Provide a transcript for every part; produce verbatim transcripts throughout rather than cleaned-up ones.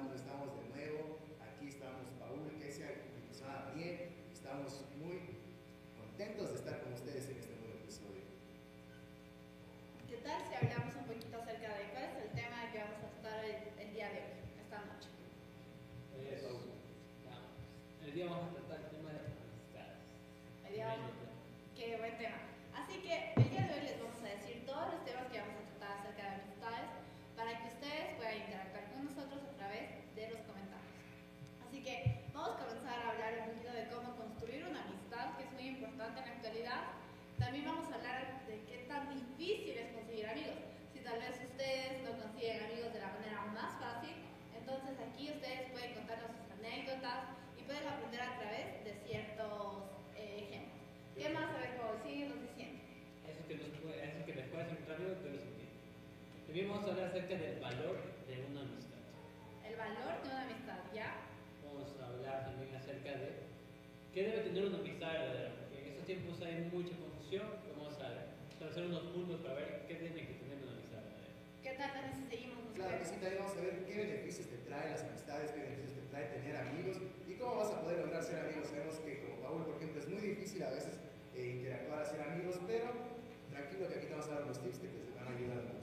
cuando estamos de nuevo, aquí estamos Paul, Kesia y Susana Daniel. Estamos muy contentos de estar con ustedes en este nuevo episodio. ¿Qué tal si hablamos un poquito acerca de cuál es el tema que vamos a tratar el, el día de hoy, esta noche? Es, no, el día vamos a tratar el tema de las amistades. El día vamos a... Qué buen tema. Así que el día de hoy les vamos a decir todos los temas que vamos a tratar acerca de amistades, para que ustedes puedan interactuar con nosotros a través de los comentarios. Así que vamos a comenzar a hablar un poquito de cómo construir una amistad, que es muy importante en la actualidad. También vamos a hablar de qué tan difícil es conseguir amigos. Si tal vez ustedes no consiguen amigos de la manera más fácil, entonces aquí ustedes pueden contarnos sus anécdotas y pueden aprender a través de ciertos eh, ejemplos. ¿Qué más? A ver, Paul, síguenos diciendo. Eso que, nos puede, eso que les puedes encontrar amigos, pero es útil. También vamos a hablar acerca del valor de una amistad. El valor de una amistad, ¿ya? Vamos a hablar también acerca de qué debe tener una amistad verdadera, porque en estos tiempos hay mucha confusión. Vamos a trazar unos puntos para ver qué tiene que tener una amistad verdadera. ¿Qué tal si seguimos buscando? Claro que sí, también vamos a ver qué beneficios te trae las amistades, qué beneficios te trae tener amigos y cómo vas a poder lograr ser amigos. Sabemos que como Paul, por ejemplo, es muy difícil a veces eh, interactuar, hacer amigos, pero tranquilo que aquí te vamos a dar unos tips que te van a ayudar mucho.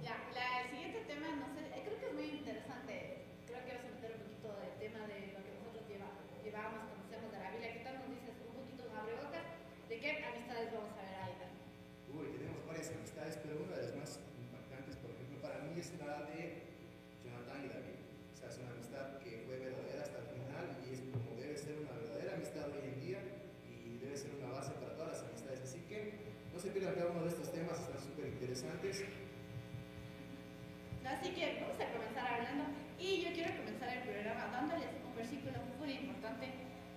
Ya, la, el siguiente tema, no sé, creo que es muy interesante. Creo que vas a meter un poquito del tema de lo que nosotros llevamos, conocemos de la Biblia. ¿Qué tal nos dices un poquito de abrebocas de qué amistades vamos a ver ahí también? Uy, tenemos varias amistades, pero una de las más impactantes, por ejemplo, para mí es la de Jonathan y David. O sea, es una amistad que fue verdadera hasta el final y es como debe ser una verdadera amistad hoy en día. Y debe ser una base para todas las amistades, así que no se pierdan cada uno de estos temas, están súper interesantes. Así que vamos a comenzar hablando y yo quiero comenzar el programa dándoles un versículo muy importante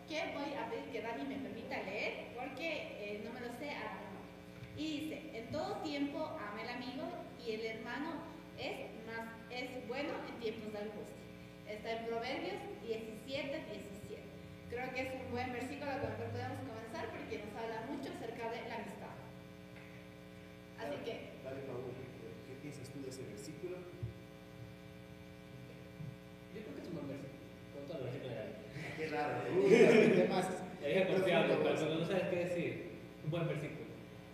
que voy a pedir que Dani me permita leer porque eh, no me lo sé a la memoria. Y dice, en todo tiempo ame al amigo y el hermano es, más, es bueno en tiempos de angustia. Está en Proverbios diecisiete diecisiete. Creo que es un buen versículo con el que podemos comenzar porque nos habla mucho acerca de la amistad. Así dale, que... Dale, Paul, ¿qué piensas tú de ese versículo? Yo creo que es un buen versículo. Con todo el versículo de la Biblia. Qué raro. Uy, ¿qué más? Es confiable, pero cuando no sabes qué decir, un buen versículo.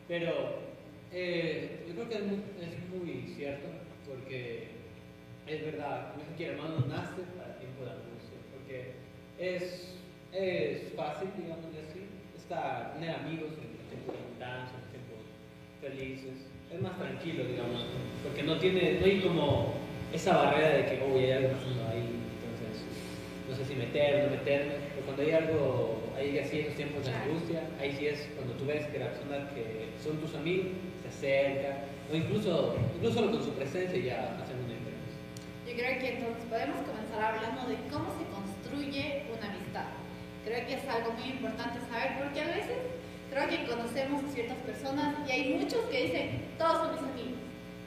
Pero eh, yo creo que es muy, es muy cierto porque es verdad, como es que el hermano nace para tiempo de angustia, porque es... Es fácil, digamos así, estar, tener amigos en los tiempos de abundancia, en los tiempos felices. Es más tranquilo, digamos, porque no tiene, no hay como esa barrera de que, oh, hay algo pasando ahí, entonces no sé si meterme, no meterme. Pero cuando hay algo, ahí así en los tiempos de angustia, ahí sí es cuando tú ves que las personas que son tus amigos se acercan, o incluso, incluso solo con su presencia ya hacen una diferencia. Yo creo que entonces podemos comenzar hablando de cómo se construye una amistad. Creo que es algo muy importante saber porque a veces creo que conocemos a ciertas personas y hay muchos que dicen todos son mis amigos,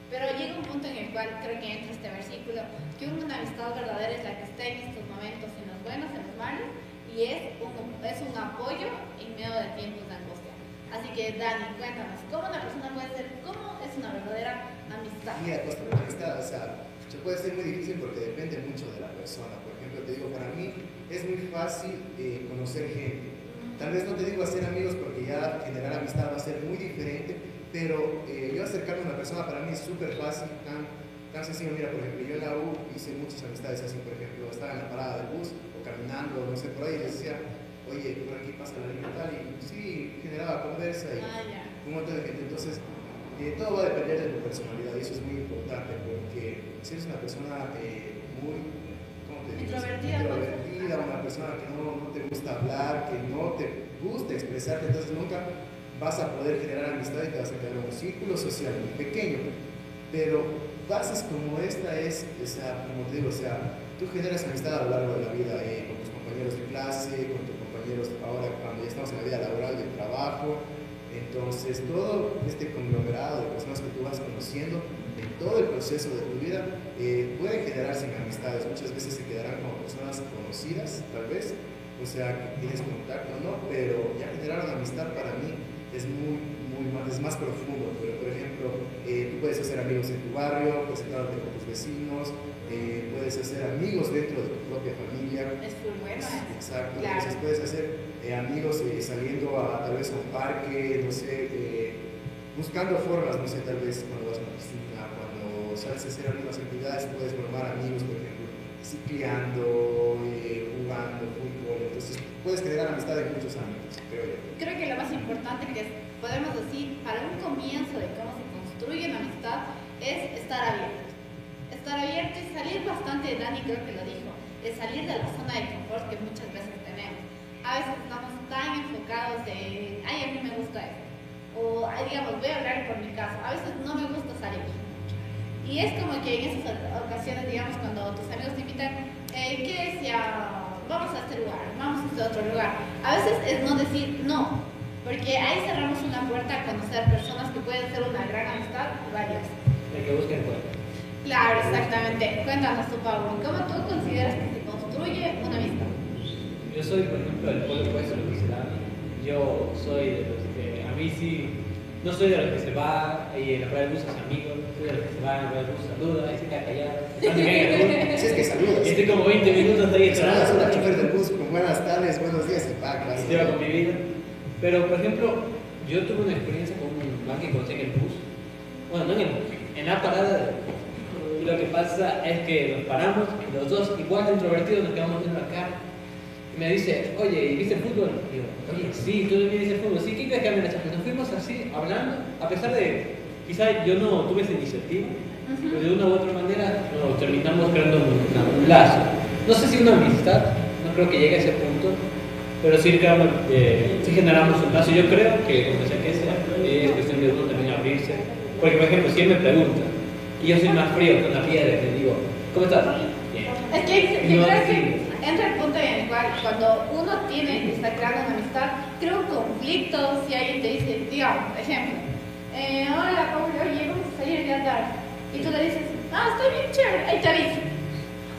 pero llega un punto en el cual creo que entra este versículo que una amistad verdadera es la que está en estos momentos, en los buenos, en los malos, y es un, es un apoyo en medio de tiempos de angustia. Así que Dani, cuéntanos, ¿cómo una persona puede ser, cómo es una verdadera amistad? Mira, pues una amistad, o sea, se puede ser muy difícil porque depende mucho de la persona. Por ejemplo, te digo, para mí es muy fácil eh, conocer gente. Tal vez no te digo hacer amigos porque ya generar amistad va a ser muy diferente, pero eh, yo acercarme a una persona para mí es súper fácil, tan, tan sencillo. Mira, por ejemplo, yo en la U hice muchas amistades así, por ejemplo, estaba en la parada del bus o caminando, no sé, por ahí, y les decía, oye, por aquí pasa la libertad, y sí, generaba conversa y un montón de gente. Entonces, eh, todo va a depender de tu personalidad y eso es muy importante porque si eres una persona eh, muy... introvertida, introvertida, una persona que no, no te gusta hablar, que no te gusta expresarte, entonces nunca vas a poder generar amistad y te vas a quedar en un círculo social muy pequeño. Pero bases como esta es, o sea, como te digo, o sea, tú generas amistad a lo largo de la vida eh, con tus compañeros de clase, con tus compañeros ahora cuando ya estamos en la vida laboral del trabajo. Entonces todo este conglomerado de personas que tú vas conociendo en todo el proceso de tu vida eh, pueden generarse en amistades. Muchas veces se quedarán como personas conocidas, tal vez, o sea, que tienes contacto o no, pero ya generar una amistad para mí es muy, muy, es más profundo, pero por ejemplo, eh, tú puedes hacer amigos en tu barrio, puedes hablarte con tus vecinos, eh, puedes hacer amigos dentro de tu propia familia. Es muy bueno. ¿Eh? Exacto, claro. Entonces puedes hacer eh, amigos eh, saliendo a tal vez a un parque, no sé, eh, buscando formas, no sé, tal vez cuando vas a una piscina, cuando sales a hacer algunas actividades, puedes formar amigos, por ejemplo, cicleando, eh, jugando fútbol, entonces puedes crear amistad en muchos ámbitos, creo yo. Creo que lo más importante que podemos decir para un comienzo de cómo se construye una amistad es estar abierto. Estar abierto y salir bastante, Dani creo que lo dijo, es salir de la zona de confort que muchas veces tenemos. A veces estamos tan enfocados de, ay, a mí me gusta esto, o digamos, voy a hablar por mi caso, a veces no me gusta salir. Y es como que en esas ocasiones, digamos, cuando tus amigos te invitan, eh, ¿qué es ya? Vamos a este lugar, vamos a este otro lugar. A veces es no decir no, porque ahí cerramos una puerta a conocer personas que pueden ser una gran amistad o varias. El que busque encuentra. Claro, exactamente. Cuéntanos tú, Pablo, ¿cómo tú consideras que se construye una amistad? Yo soy, por ejemplo, el polo opuesto a lo que se da. Yo soy de los que, a mí sí, no soy de los que se va y en la prueba de bus es amigos, soy de los que se va en la prueba de bus, saluda, ahí se queda callado. No se caiga, si es que saludas. Estoy como veinte minutos ahí esperando. Saludas a un chofer de bus con buenas tardes, buenos días y pa, claro. Y se va con mi vida. Pero, por ejemplo, yo tuve una experiencia con un man que conocí en el bus. Bueno, no en el bus, en la parada del bus. Y lo que pasa es que nos paramos, los dos, igual introvertidos, nos quedamos viendo la cara. Y me dice, oye, ¿viste el fútbol? Y digo, oye, sí, tú también viste el fútbol. Sí, ¿qué crees que hablan las chicas? Nos fuimos así, hablando, a pesar de, quizá yo no tuve esa iniciativa, uh-huh. pero de una u otra manera no, terminamos creando un, un lazo. No sé si una amistad, no creo que llegue a ese punto, pero sí, creamos, eh, sí generamos un lazo. Yo creo que, como sea que sea, es cuestión de uno también abrirse. Porque, por ejemplo, si él me pregunta, y yo soy más frío que una piedra, le digo, ¿cómo estás? Bien. Es que yo no, creo que entra el punto en el cual cuando uno tiene que estar creando una amistad, crea un conflicto si alguien te dice, digamos, por ejemplo, eh, hola Pablo, oye, vamos a salir de andar. Y tú le dices, ah, estoy bien chévere, ahí te aviso.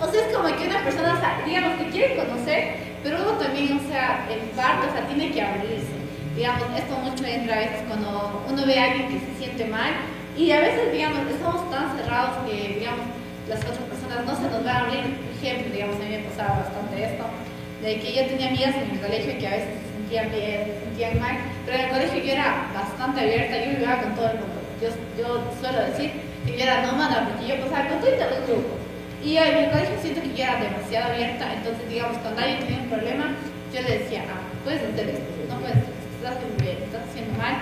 O sea, es como que una persona, digamos, que quiere conocer, pero uno también, o sea, el barco, o sea, tiene que abrirse. Digamos, esto mucho entra a veces cuando uno ve a alguien que se siente mal y a veces, digamos, estamos tan cerrados que, digamos, las otras personas no se nos van a abrir. Por ejemplo, digamos, a mí me pasaba bastante esto, de que yo tenía amigas en el colegio que a veces se sentían bien, se sentían mal, pero en el colegio yo era bastante abierta, yo vivía con todo el mundo. Yo, yo suelo decir que yo era nómada porque yo pasaba con todos los grupos. Y en el colegio siento que yo era demasiado abierta, entonces, digamos, cuando alguien tenía un problema, yo le decía, ah, puedes hacer esto, no puedes hacer esto, estás haciendo bien, estás haciendo mal,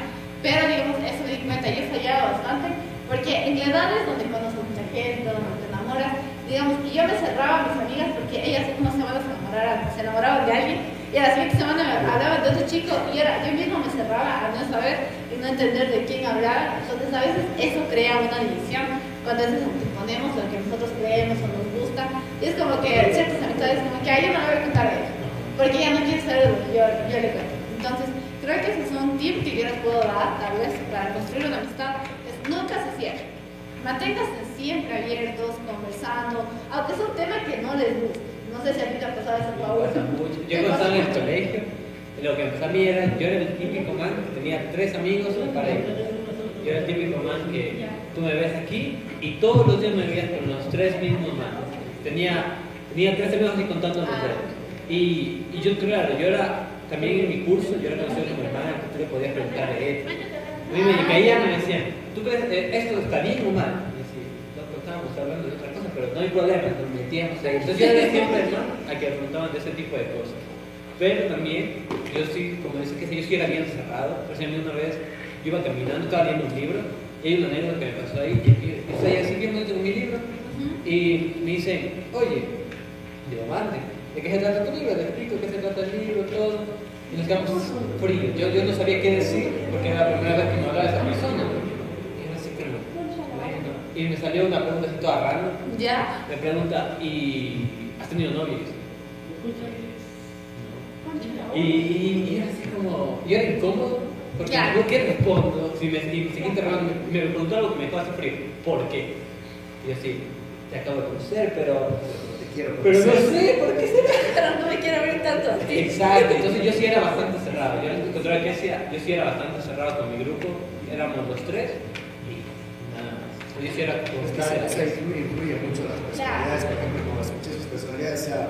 pero, digamos, eso me di cuenta, yo fallaba bastante, porque en la edad es donde conozco mucha gente, donde digamos, y yo me cerraba a mis amigas porque ellas en una semana se enamoraban, se enamoraban de alguien y a la siguiente semana me hablaban de otro chico y era, yo mismo me cerraba a no saber y no entender de quién hablaba, entonces a veces eso crea una división cuando a veces anteponemos lo que nosotros creemos o nos gusta y es como que ciertas amistades como que a ella no le voy a contar a ella porque ella no quiere saber de lo que yo, yo le cuento, entonces creo que ese es un tip que yo les puedo dar tal vez para construir una amistad, es nunca se cierre. Manténganse siempre abiertos, conversando, aunque es un tema que no les gusta. No sé si a mí te ha pasado eso, Pablo. Yo cuando estaba en el colegio, lo que pasaba a mí era, yo era el típico man que tenía tres amigos en pareja. Yo era el típico man que tú me ves aquí y todos los días me veías con los tres mismos manos. Tenía, tenía tres amigos y contando los dedos. Y, y yo, claro, yo era también en mi curso, yo era conocido como el man que tú le podías preguntar a él. A mí me caían y me decían, ¿tú crees que esto está bien o mal? Y decía, no, estábamos hablando de otra cosa, pero no hay problema, nos metíamos ahí. Entonces yo era siempre el man a que preguntaban de ese tipo de cosas. Pero también, yo sí, como dice que yo sí era bien cerrado. Por ejemplo, una vez yo iba caminando, estaba leyendo un libro, y hay una anécdota que me pasó ahí, y estoy así viendo con mi libro, y me dicen, oye, digo, Marte, ¿de qué se trata tu libro? Te explico qué se trata el libro, todo. Y nos quedamos fríos. Yo, yo no sabía qué decir porque era la primera vez que me hablaba esa persona. Y era así, pero bueno. Y me salió una pregunta así toda rara. ¿Ya? Me pregunta, ¿y has tenido novios? No. Y, y era así como, yo era incómodo porque ¿ya? No, ¿qué respondo? Si me, si me seguí interrogando, me, me preguntó algo que me dejó así frío. ¿Por qué? Y yo así, te acabo de conocer, pero... Pero no sé, ¿por qué será? No me quiero abrir tanto. Exacto, entonces yo sí era bastante cerrado. raro. Yo les encontraba que hacía, yo sí era bastante cerrado con mi grupo, éramos los tres y nada más. Yo sí era como... Es que se, se incluye, incluye mucho las personalidades, por ejemplo, con las muchachas, personalidades, o sea,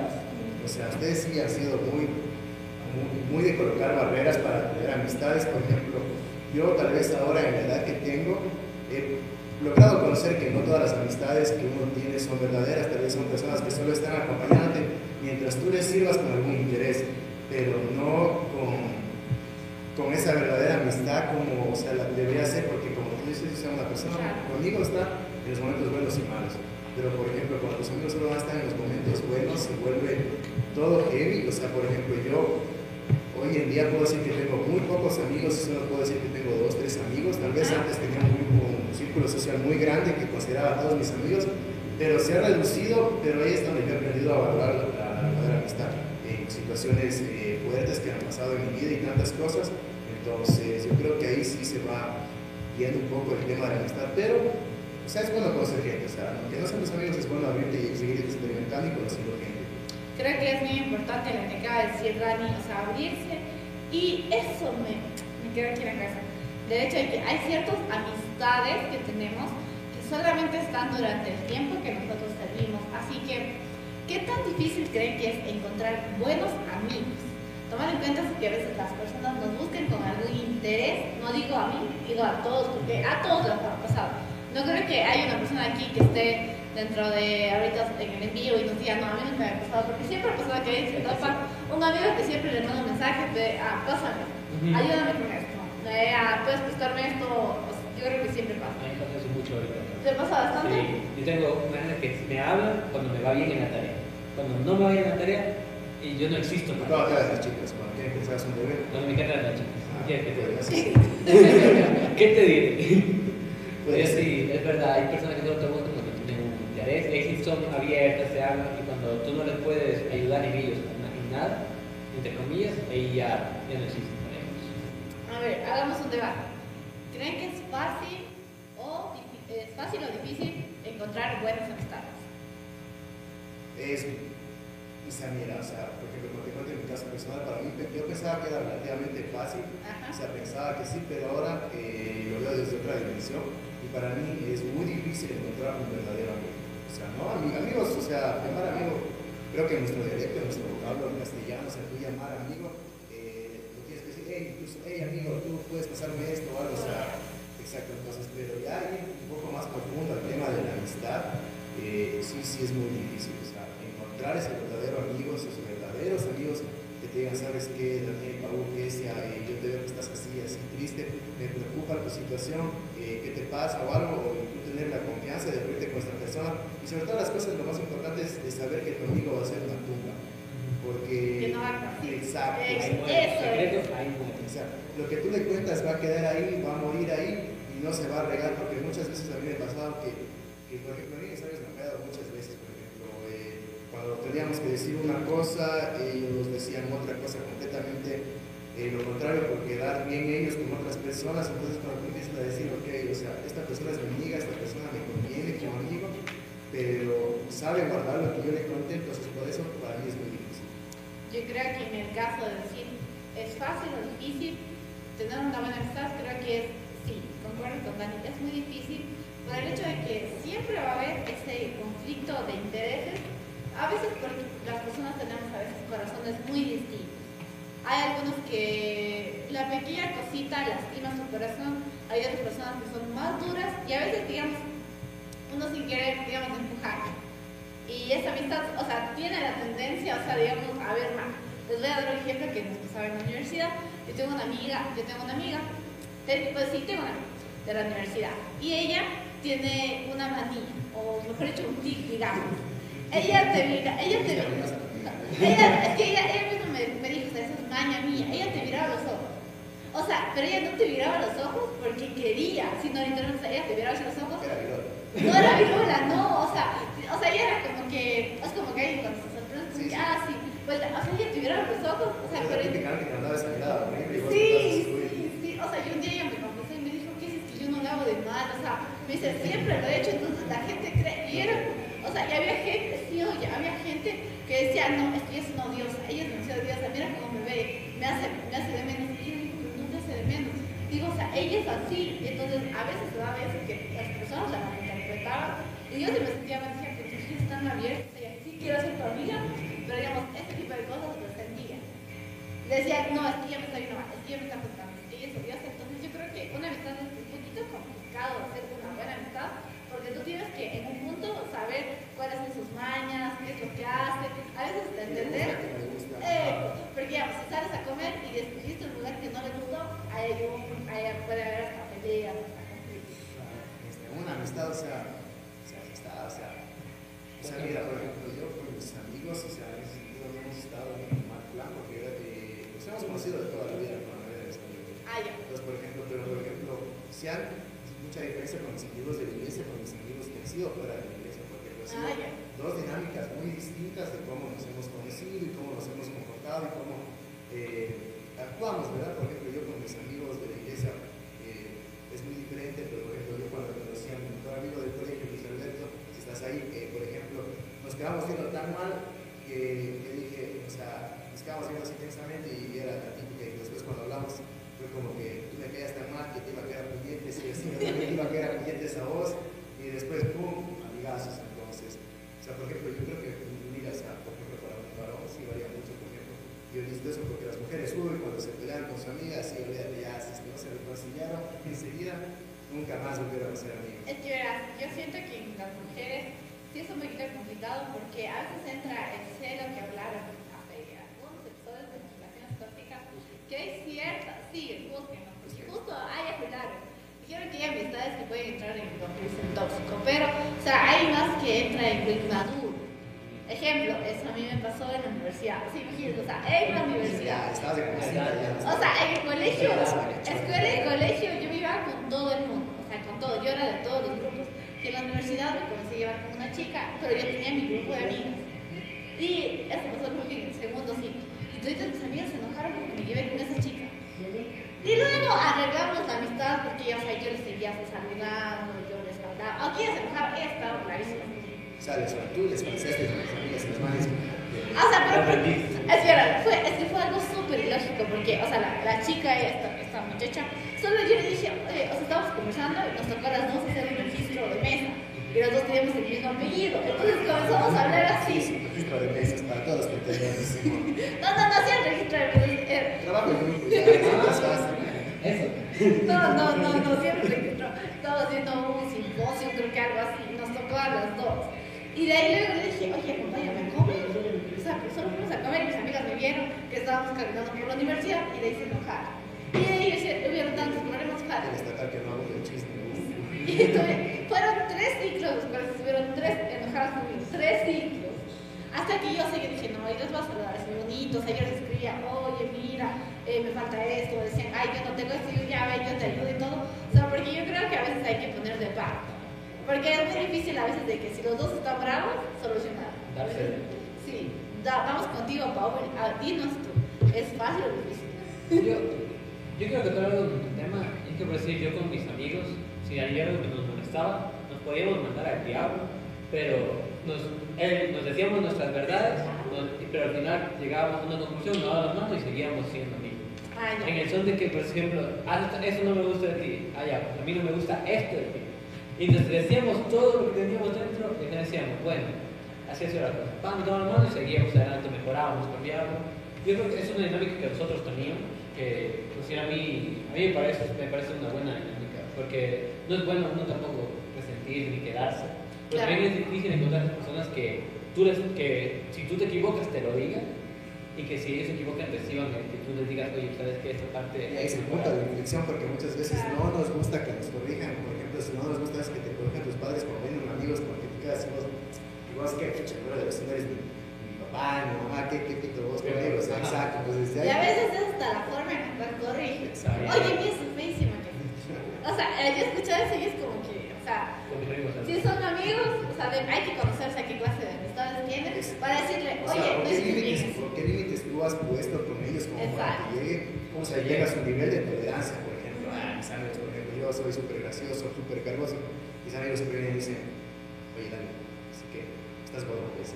o sea, ustedes sí han sido muy, muy, muy de colocar barreras para tener amistades. Por ejemplo, yo tal vez ahora en la edad que tengo, eh, logrado conocer que no todas las amistades que uno tiene son verdaderas, tal vez son personas que solo están acompañándote mientras tú les sirvas con algún interés, pero no con, con esa verdadera amistad como, o sea, la debería ser, porque como tú dices, o sea, una persona conmigo está en los momentos buenos y malos, pero por ejemplo, cuando los amigos solo están en los momentos buenos, se vuelve todo heavy. O sea, por ejemplo, yo hoy en día puedo decir que tengo muy pocos amigos, solo puedo decir que tengo dos, tres amigos, tal vez antes tenía un grupo, un círculo social muy grande que consideraba a todos mis amigos, pero se ha reducido. Pero ahí es donde yo he aprendido a valorar la verdadera amistad, en situaciones eh, fuertes que han pasado en mi vida y tantas cosas. Entonces yo creo que ahí sí se va guiando un poco el tema de la amistad, pero o sea, es bueno conocer gente, o sea, aunque no sean los amigos, es bueno abrirte y seguir experimentando y conociendo gente. Creo que es muy importante lo que acaba de decir Dani, o sea, abrirse, y eso me, me queda aquí en la cabeza. De hecho, hay ciertas amistades que tenemos que solamente están durante el tiempo que nosotros salimos. Así que, ¿qué tan difícil creen que es encontrar buenos amigos? Tomando en cuenta que a veces las personas nos buscan con algún interés, no digo a mí, digo a todos, porque a todos les ha pasado. No creo que haya una persona aquí que esté dentro de ahorita en el envío y nos diga, no, a mí no me ha pasado, porque siempre ha pasado que hay que topa un amigo que siempre le manda un mensaje de, ah, pásame, ayúdame con esto, eh, ah, puedes prestarme esto. O sea, yo creo que siempre pasa. Me pasa eso mucho ahorita. ¿Te pasa bastante? Sí, yo tengo una que me habla cuando me va bien en la tarea, cuando no me va bien en la tarea, y yo no existo. ¿Tú hablas de las chicas cuando tienen que hacer un deber? No, me encantan las chicas. Ah, ¿qué te diré? ¿Qué te diré? Pues sí, es verdad, hay personas que no te buscan porque tienen un interés, ellos son abiertas, se hablan, y cuando tú no les puedes ayudar en ellos, en nada, entre comillas, ahí ya, ya no existen para ellos. A ver, hagamos un debate. ¿Creen que es fácil o, es fácil o difícil encontrar buenas amistades? Es, esa mira, o sea, por ejemplo, cuando te cuento en mi caso personal, para mí, yo pensaba que era relativamente fácil. Ajá. O sea, pensaba que sí, pero ahora eh, lo veo desde otra dimensión. Y para mí es muy difícil encontrar un verdadero amigo. O sea, no, amigos, o sea, llamar amigo, creo que en nuestro dialecto, en nuestro vocablo en castellano, o sea, tú llamar amigo, eh, tú tienes que decir, hey, tú, hey, amigo, tú puedes pasarme esto o algo, o sea, exacto. Entonces, pero ya hay un poco más profundo el tema de la amistad, eh, sí, sí es muy difícil, o sea, encontrar ese verdadero amigo, esos verdaderos amigos que te digan, sabes qué, Daniel, Paul, que sea, eh, yo te veo que estás así, así triste, me preocupa tu situación, eh, qué te pasa o algo, o tú tener la confianza de abrirte con esta persona. Y sobre todas las cosas, lo más importante es, es saber que tu amigo va a ser una tumba, porque... Que no va a partir. Exacto. Eso es. O sea, lo que tú le cuentas va a quedar ahí, va a morir ahí, y no se va a regar, porque muchas veces a mí me ha pasado que, que por ejemplo, a mí, ¿sabes? Me ha quedado muchas veces, por ejemplo, eh, cuando teníamos que decir una cosa, ellos decían otra cosa completamente eh, lo contrario, por quedar bien ellos con otras personas. Entonces cuando empiezan a decir, ok, o sea, esta persona es mi amiga, esta persona me conviene como amigo, pero sabe guardar lo que yo le conté, entonces por eso para mí es muy difícil. Yo creo que en el caso de decir, es fácil o difícil tener una buena amistad, creo que es, sí, concuerdo con Dani, es muy difícil por el hecho de que siempre va a haber ese conflicto de intereses. A veces porque las personas tenemos a veces corazones muy distintos. Hay algunos que la pequeña cosita lastima su corazón, hay otras personas que son más duras y a veces, digamos, uno sin querer, digamos, empujar. Y esa amistad, o sea, tiene la tendencia, o sea, digamos, a ver más. Les voy a dar un ejemplo que nos pasaba en la universidad. Yo tengo una amiga, yo tengo una amiga, pues sí, tengo una amiga de la universidad. Y ella tiene una manía, o mejor dicho, un tic, digamos. Ella te mira, ella te mira, es que ella, ella misma me, me dijo, o sea, esa es maña mía, ella te miraba los ojos. O sea, pero ella no te miraba los ojos porque quería, sino literalmente ella te miraba los ojos. No era viruela, no, o sea, o sea, ella era como que, es como que ella cuando se sorprende, sí, sí. Ah, sí, pues, o sea, ella te miraba los ojos, o sea, pero... Ella... Sí, sí, sí, o sea, yo un día ella me confesó y me dijo, ¿qué es que yo no lo hago de mal? O sea, me dice, siempre lo he hecho, entonces la gente cree, y era, o sea, y había gente, sí, oye, había gente que decía, no, es que ella es una odiosa, ella es una odiosa, mira cómo me ve, me hace, me hace de menos. ley es así, entonces a veces se da a veces que las personas la malinterpretaban y yo se me sentía mal, decía que ustedes están abiertos y así quiero ser tu amiga, pero digamos, este tipo de cosas lo sentía. Decía, no, es que ya me está viendo mal, es que ya me está afectando, es que ya se dio así. Entonces yo creo que una amistad es un poquito complicado hacer una buena amistad, porque tú tienes que en un punto saber cuáles son sus mañas, qué es lo que hace, a veces te entender, eh, porque digamos, si sales a comer y descubriste un lugar que no le gustó, a ellos puede haber hasta peleas, hasta conflictos. Este, una amistad, o sea, o sea, amistad, o sea, esa vida, por ejemplo, yo con mis amigos, o sea, en ese sentido no hemos estado en un mal plan, porque eh, nos hemos conocido de toda la vida, ¿no? Ah, ya. Entonces, por ejemplo, pero por ejemplo, si han mucha diferencia con mis amigos de la iglesia, con mis amigos que han sido fuera de la iglesia, porque han sido ah, dos dinámicas muy distintas de cómo nos hemos conocido y cómo nos hemos comportado y cómo eh, actuamos, ¿verdad? Por ejemplo, yo con mis amigos de la iglesia eh, es muy diferente, pero por ejemplo, yo cuando conocí a mi mejor amigo del colegio, Luis Alberto, si estás ahí, eh, por ejemplo, nos quedamos viendo tan mal que yo dije, o sea, nos quedamos viendo así intensamente y era la típica, y después cuando hablamos, como que tú me quedas tan mal que te iba a quedar pendientes y así, te iba a quedar pendientes a vos y después pum, amigazos. Entonces, o sea, por ejemplo, yo creo que mira, o sea, por ejemplo, para un varón sí varía mucho, por ejemplo, yo necesito eso porque las mujeres suben cuando se pelean con sus amigas y olvídate ya, si no se reconciliaron enseguida, nunca más volvieron a ser amigos. Es que verás, yo siento que en las mujeres sí es un poquito complicado porque a veces entra el celo que hablaron algunos sectores de relaciones tóxicas que hay ciertas. Sí, búsquenlo, porque justo hay afectados. Quiero que hay amistades que pueden entrar en conflicto tóxico, pero, o sea, hay más que entra en inmaduro. Ejemplo, eso a mí me pasó en la universidad. Sí, imagínate, o sea, en la universidad. O sea, en el colegio, escuela y colegio, yo me iba con todo el mundo, o sea, con todo. Yo era de todos los grupos. Que en la universidad me comencé a llevar con una chica, pero yo tenía mi grupo de amigas. Y eso pasó como que en el segundo ciclo. Y todas mis amigas se enojaron porque me llevé con esa chica. Y luego arreglamos la amistad porque ya, o sea, yo les seguía saludando, yo les hablaba. Aunque ellas se enojaban, ellas estaban clarísimas. O sea, tú les pensaste con las amigas, las madres. O sea, pero es verdad, fue, es que fue algo súper ilógico porque, o sea, la, la chica, esta, esta muchacha, solo yo le dije, oye, o sea, estábamos conversando y nos tocó a las dos hacer un registro de mesa. Y los dos teníamos el mismo apellido. Entonces comenzamos a hablar así. El registro de mesas para todos los que tenemos. No, no, no hacían registro de mesas. Trabajo en grupo. Eso. No, no, no, no siempre registro. Estaba haciendo un simposio, creo que algo así. Nos tocó a las dos. Y de ahí luego le dije, oye, acompáñame a comer. O sea, pues solo fuimos a comer y mis amigas me vieron que estábamos caminando por la universidad y de ahí se enojaron. Y de ahí yo hubieron tantos problemas padres. Destacar que no hago el chiste. Y tuve, fueron tres ciclos los cuales estuvieron tres enojadas conmigo, tres ciclos. Hasta que yo seguí dije, no, y les voy a saludar, es bonito. O sea, yo les escribía, oye, mira, eh, me falta esto. O decían, ay, yo no tengo esto, yo ya, yo te ayudo y todo. O sea, porque yo creo que a veces hay que poner de parte. Porque es muy difícil a veces de que si los dos están bravos, solucionar. Darse. Sí, da, vamos contigo, Paul, dinos tú, ¿es fácil o difícil? Yo, yo creo que todo el tema es que, por decir, yo con mis amigos, si había algo que nos molestaba, nos podíamos mandar al diablo, pero nos, él, nos decíamos nuestras verdades, nos, pero al final llegábamos a una conclusión, nos dábamos las manos y seguíamos siendo amigos. Ah, en el son de que, por ejemplo, ah, eso no me gusta de ti, ah, ya, pues a mí no me gusta esto de ti. Y nos decíamos todo lo que teníamos dentro y nos decíamos, bueno, así es la cosa. Vamos, dábamos las manos y seguíamos adelante, mejorábamos, cambiábamos. Yo creo que es una dinámica que nosotros teníamos, que pues, a mí, a mí me, parece, me parece una buena dinámica. Porque no es bueno uno tampoco resentir ni quedarse. Claro. También es difícil encontrar personas que, tú les, que si tú te equivocas te lo digan y que si ellos se equivocan reciban que tú les digas, oye, sabes que esta parte... Y ahí es el punto de inflexión porque muchas veces no nos gusta que nos corrijan. Por ejemplo, si no nos gusta es que te corrijan tus padres cuando vienen amigos porque te quedas y vos, y vos que no eres mi, mi papá, mi mamá, qué pito vos conmigo, o sea, exacto. Entonces, ya... Y a veces es hasta la forma en que te corrigen. Oye, mi es feísima. O sea, yo escuchaba eso y es como que, o sea, si son amigos, o sea, hay que conocerse a qué clase de amistades tienen para decirle, oye, o sea, no es límites, ¿por qué límites tú has puesto con ellos como exacto. Para que llegue, o sea, llega a su nivel de tolerancia, por ejemplo, ah, mis amigos, por ejemplo, yo soy súper gracioso, súper cargoso, mis amigos siempre vienen y dicen, oye, Dani, así que, estás gordo, pues,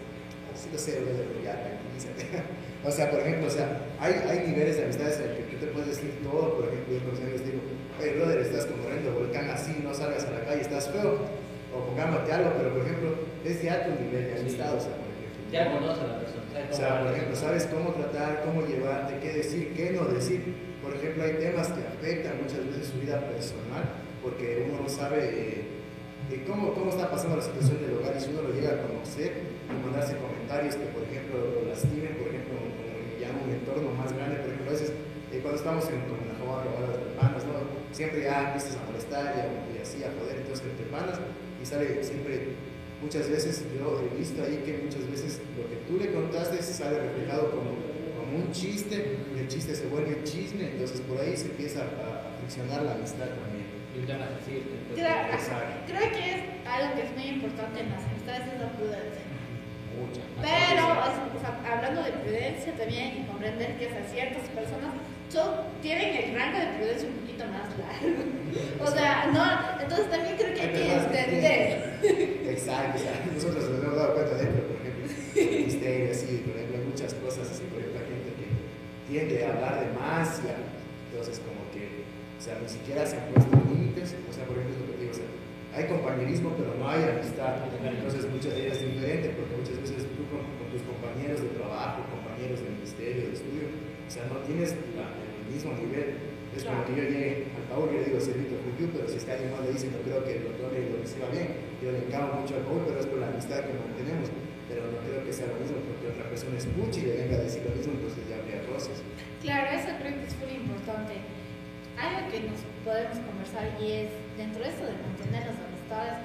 así lo sé, lo ya, tranquilízate. O sea, por ejemplo, o sea, hay, hay niveles de amistades en que tú te puedes decir todo, por ejemplo, diez profesionales, digo, oye, brother, estás como en el volcán así, no salgas a la calle, estás feo, o pongámosle algo, pero por ejemplo, es ya tu nivel de amistad, o sea, por ejemplo. Ya conoces a la persona. O sea, por ejemplo, sabes cómo tratar, cómo llevarte, qué decir, qué no decir. Por ejemplo, hay temas que afectan muchas veces su vida personal, porque uno no sabe eh, de cómo, cómo está pasando la situación del hogar, y si uno lo llega a conocer, y mandarse comentarios que, por ejemplo, lo lastimen, por ejemplo, ya en un entorno más grande, por ejemplo, a veces eh, cuando estamos en la joda robada de panas, ¿no? Siempre ya empiezas a molestar y, y así a joder, entonces entre panas, y sale siempre. Muchas veces yo he visto ahí que muchas veces lo que tú le contaste sale reflejado como, como un chiste, y el chiste se vuelve chisme, entonces por ahí se empieza a, a friccionar la amistad también. Claro, creo que es algo que es muy importante en las amistades, es la prudencia. Mucha. Pero o sea, hablando de prudencia también y comprender que a ciertas personas son, tienen el rango de prudencia un poquito más largo. O sea, no, entonces también creo que hay que entender. Exacto, exacto. Nosotros nos hemos dado cuenta de esto, por ejemplo, misterio, así, por ejemplo, hay muchas cosas así, por ejemplo, hay gente que tiende a hablar de más, ya, entonces como que, o sea, ni siquiera se han puesto límites, o sea, por ejemplo, lo que digo, o sea, hay compañerismo, pero no hay amistad, entonces muchas de ellas es diferente, porque muchas veces tú con, con tus compañeros de trabajo, compañeros de ministerio, de estudio, o sea, no tienes la, el mismo nivel. Es como que yo llegué al Paul y le digo, Cerrito Juju, pero si está alguien más le dice, no creo que lo tome y lo reciba bien. Yo le encargo mucho al Paul, pero es por la amistad que mantenemos. Pero no creo que sea lo mismo porque otra persona escuche y le venga a decir lo mismo, entonces ya habría roces. Claro, eso creo que es muy importante. Algo que nos podemos conversar y es, dentro de eso de mantener las amistades,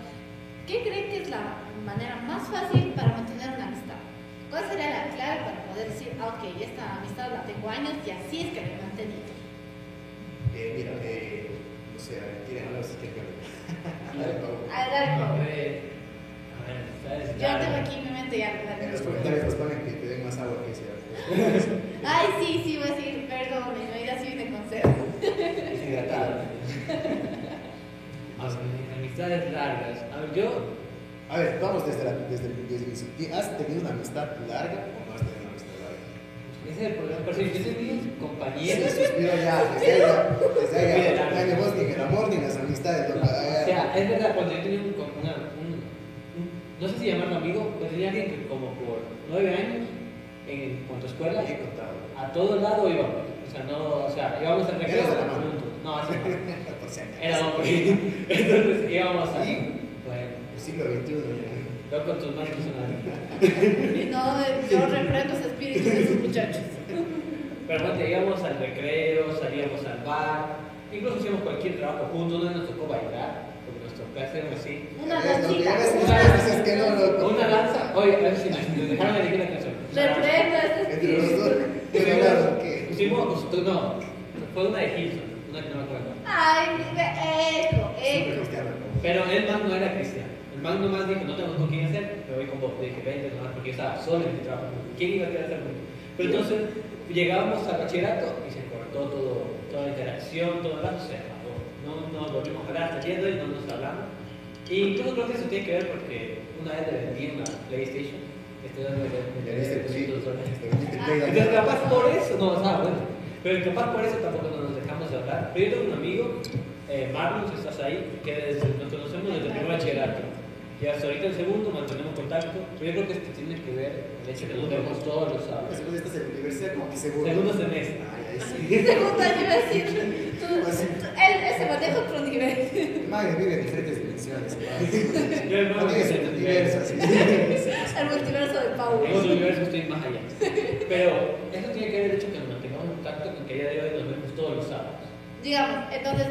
¿qué creen que es la manera más fácil para mantener una amistad? ¿Cuál sería la clave para poder decir, ah, ok, esta amistad la tengo años y así es que la he mantenido? Eh, mira, eh, no sé, a ver, tienen algo, si quieren que dale, Pablo. A ver, a ver, yo tengo aquí en mi mente ya. En los comentarios nos ponen que te den más agua que sea. Ay, sí, sí, voy a decir, perdón, mi vida sí viene con sed. Hidratado. Amistades largas. A ver, yo. A ver, vamos desde el inicio. ¿Has tenido una amistad larga o no has tenido? Ese es el problema, pero si yo soy mis compañeros. Sí, suspiro ya, desde allá, desde allá, no hay voz ni el amor ni las amistades. No, no, o sea, es verdad, cuando yo tenía un, una, un, no sé si llamarlo amigo, pero tenía alguien que como por nueve años, en cuanto a escuela, sí, a todo lado íbamos, o sea, no, o sea, íbamos al recreo juntos, no, así no, era un poquito, entonces íbamos a, bueno, el siglo veintiuno ya. Yo con tus manos personales. No, yo refrendo los espíritus de sus muchachos. Pero bueno, íbamos al recreo, salíamos al bar, incluso hacíamos cualquier trabajo juntos, no nos tocó bailar, porque nos tocó hacer así. Una danza. Una danza. Oye, a ver si nos dejaron elegir la canción. Refrendo este espíritu. Pusimos, tú no, fue una de Gilson, una que no me acuerdo. Ay, eco, eco. Pero él más no era cristiano. Más nomás dijo, no tengo con quién hacer, me voy con vos. Le dije, vente nomás, porque yo estaba solo en mi trabajo. ¿Quién iba a querer hacer conmigo? Pero entonces llegábamos al bachillerato y se cortó todo, toda la interacción, todo el rato se acabó. No nos volvimos a hablar hasta yendo y no nos hablamos. Y todo creo que eso tiene que ver porque una vez le vendí una PlayStation. Estoy dando el Entonces capaz por eso, no, o sea, bueno. Pero capaz por eso tampoco nos dejamos de hablar. Pero yo tengo un amigo, eh, Marlon, si estás ahí, que desde, nos conocemos desde el primer bachillerato. Y hasta ahorita el segundo mantenemos contacto, pero yo creo que esto tiene que ver el hecho que nos vemos todos los sábados. Segundo estás en la universidad, como que segundo. Segundo semestre. Ay, ay, sí. Segundo, yo iba a decir, tú, tú, él, él se maneja otro nivel. Madre, vive en diferentes dimensiones. Yo el no es el multiverso. El multiverso de Pablo. En un universo estoy más allá. Pero eso tiene que ver el hecho que nos mantengamos en contacto con que a día de hoy nos vemos todos los sábados. Digamos, entonces,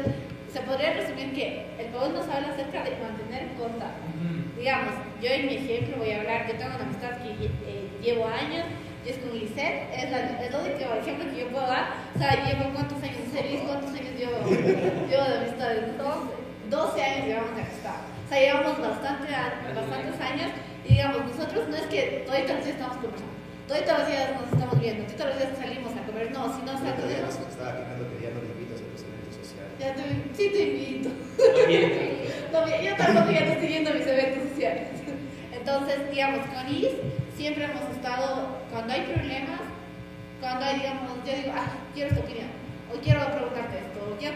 se podría resumir que el Pablo nos habla acerca de mantener contacto. Digamos, yo en mi ejemplo voy a hablar, yo tengo una amistad que eh, llevo años, yo es con Lisette, es, la, es lo de que, por ejemplo que yo puedo dar, o sea, llevo cuántos años de servicio, cuántos años llevo, llevo de amistad, doce años llevamos de amistad, o sea, llevamos bastante, bastantes años y digamos, nosotros no es que todos los días estamos conversando, todos los días nos estamos viendo, todos los días salimos a comer, no, si no salimos. Ya nos estaba quejando que ya no le invitas a los eventos sociales. Ya te, sí te invito. No, yo tampoco ya estoy yendo a mis eventos sociales. Entonces, digamos, con Is siempre hemos estado, cuando hay problemas, cuando hay, digamos, yo digo, ah, quiero tu opinión, o quiero preguntarte esto, o quiero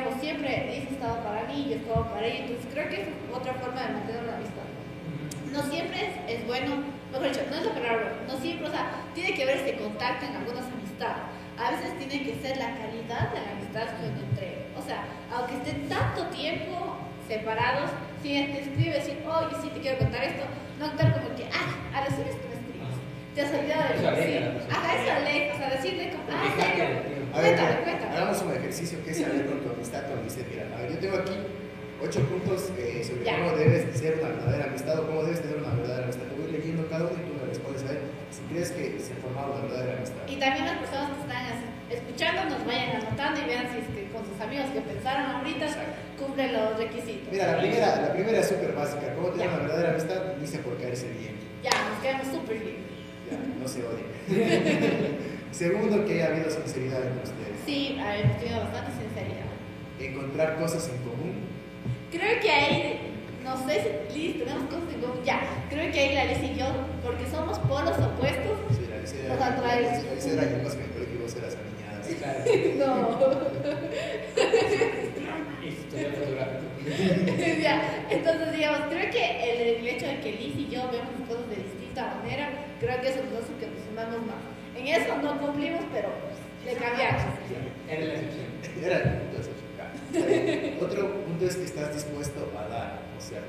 digamos, siempre ella estaba para mí y yo estaba para ella, entonces creo que es otra forma de mantener una amistad. No siempre es, es bueno, mejor dicho, no es lo peor, no siempre, o sea, tiene que haber ese contacto en algunas amistades. A veces tiene que ser la calidad de la amistad que uno entrega. O sea, aunque estén tanto tiempo separados, si te escribes y, oye, sí, te quiero contar esto, no estar como que, ah, a decir esto me escribes. Te has olvidado de decir, ajá, eso aleja, o sea, decirle como, ah, serio, cuéntame, cuéntame. Hagamos un ejercicio que es hablar con tu amistad cuando dice, mira, a ver, yo tengo aquí ocho puntos eh, sobre ya. Cómo debes ser una verdadera amistad o cómo debes tener una verdadera amistad. Te voy leyendo cada uno y tú me respondes a él si crees que se formaba una verdadera amistad. Y también las personas que están escuchándonos vayan anotando y vean si es que con sus amigos que pensaron ahorita cumplen los requisitos. Mira, la primera, la primera es súper básica. ¿Cómo tener ya. una verdadera amistad? Dice por caerse bien. Ya, nos quedamos súper bien. Ya, no se odien. Segundo, que haya habido sinceridad entre ustedes. Sí, hemos tenido bastante sinceridad. Encontrar cosas en común. Creo que ahí, no sé si Liz tenemos cosas en común, ya, creo que ahí la Liz y yo, porque somos polos opuestos, sí, la Liz era, nos atrae. La Liz era yo más mejor que vos eras aniñada. Claro. No. Ya, entonces digamos, creo que el, el hecho de que Liz y yo vemos las cosas de distinta manera, creo que eso nos hace que nos sumamos más. En eso no cumplimos, pero pues, le cambiamos. Era la excepción. Era la excepción. Otro punto es que estás dispuesto a dar, o sea,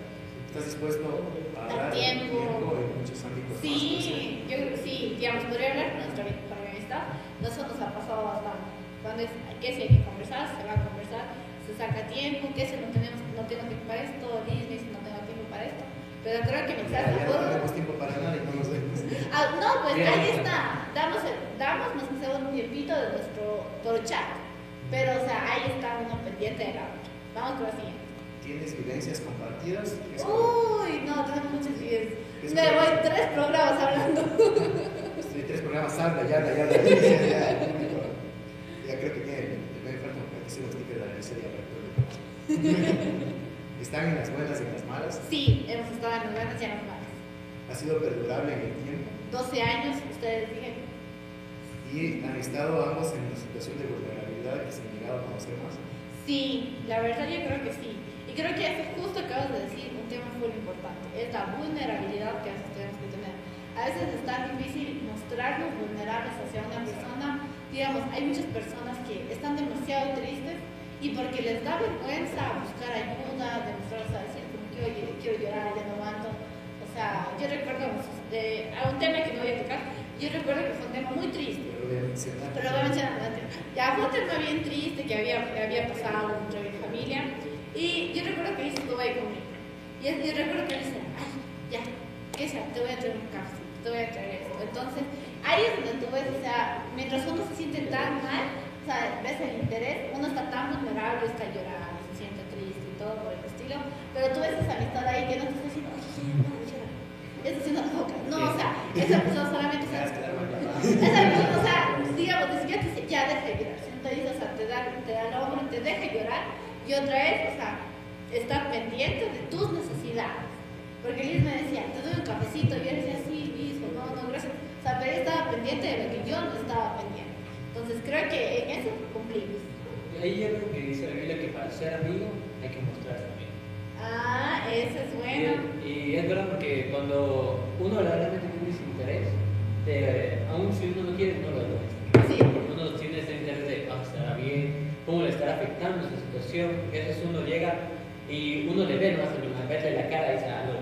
estás dispuesto a dar, dar tiempo. tiempo en muchos ámbitos. Sí, yo creo que sí, digamos, podría hablar con nuestra amistad, nosotros nos ha pasado bastante. Entonces, ¿qué si hay que conversar? Se va a conversar, se saca tiempo, ¿qué si no tenemos, no tengo tiempo para esto? Disney si no tengo tiempo para esto. Pero creo que quizás ya, ya no tenemos tiempo para nada y no nos vemos. Ah, no, pues ahí está, damos, damos, nos hacemos un tiempito de nuestro por chat. Pero, o sea, ahí está uno pendiente de la otra. Vamos con la siguiente. ¿Tienes vivencias compartidas? Uy, no, tenemos muchas vivencias. Me voy tres programas hablando. Estoy tres programas, habla, ya, ya, ya. Ya creo que tiene, me falta un sticker de la necesidad para el público. ¿Están en las buenas y en las malas? Sí, hemos estado en las buenas y en las malas. ¿Ha sido perdurable en el tiempo? doce años, ustedes dijeron. ¿Y han estado ambos en la situación de vulnerabilidad que se han llegado a conocer más? Sí, la verdad yo creo que sí. Y creo que eso justo acabas de decir, un tema muy importante, es la vulnerabilidad que a veces tenemos que tener. A veces es tan difícil mostrarnos vulnerables hacia una persona. Digamos, hay muchas personas que están demasiado tristes y porque les da vergüenza buscar ayuda, demostrarse a decir, como que oye, quiero llorar, ya no aguanto. O sea, yo recuerdo eh, a un tema que no voy a tocar, yo recuerdo que fue un tema muy triste. Pero lo voy a mencionar antes. Ya fue un tema bien triste que había, había pasado entre mi familia. Y yo recuerdo que él dice, tú vas conmigo. Y yo recuerdo que él dice, ay, ya, ¿qué sea? Te voy a traer un café, te voy a traer esto. Entonces, ahí es donde tú ves, o sea, mientras uno se siente tan mal, o sea, ves el interés, uno está tan vulnerable, está llorando, se siente triste y todo por el estilo. Pero tú ves esa amistad ahí que no te está diciendo, ay, ya, eso sí no toca. No, o sea, esa persona solamente se hace. Esa persona, o sea, digamos, ni siquiera te dice, ya deja de llorar. Si no te dice, o sea, te da, te da la obra, te deja llorar. Y otra vez, o sea, estar pendiente de tus necesidades. Porque Liz me decía, te doy un cafecito. Y yo decía, sí, Liz, o no, no, gracias. O sea, pero ella estaba pendiente de lo que yo no estaba pendiente. Entonces, creo que en eso cumplimos. Ahí es lo que dice la Biblia, que para ser amigo hay que mostrarse amigo. Ah, eso es bueno. Y, y es verdad porque cuando uno realmente tiene ese interés, eh, aún si uno no quiere, no lo demuestra. Sí. Uno tiene ese interés de cómo estará bien, cómo le estará afectando esa situación. Entonces uno llega y uno le ve, no hace una vez en la cara y dice, ah, no. Yeah.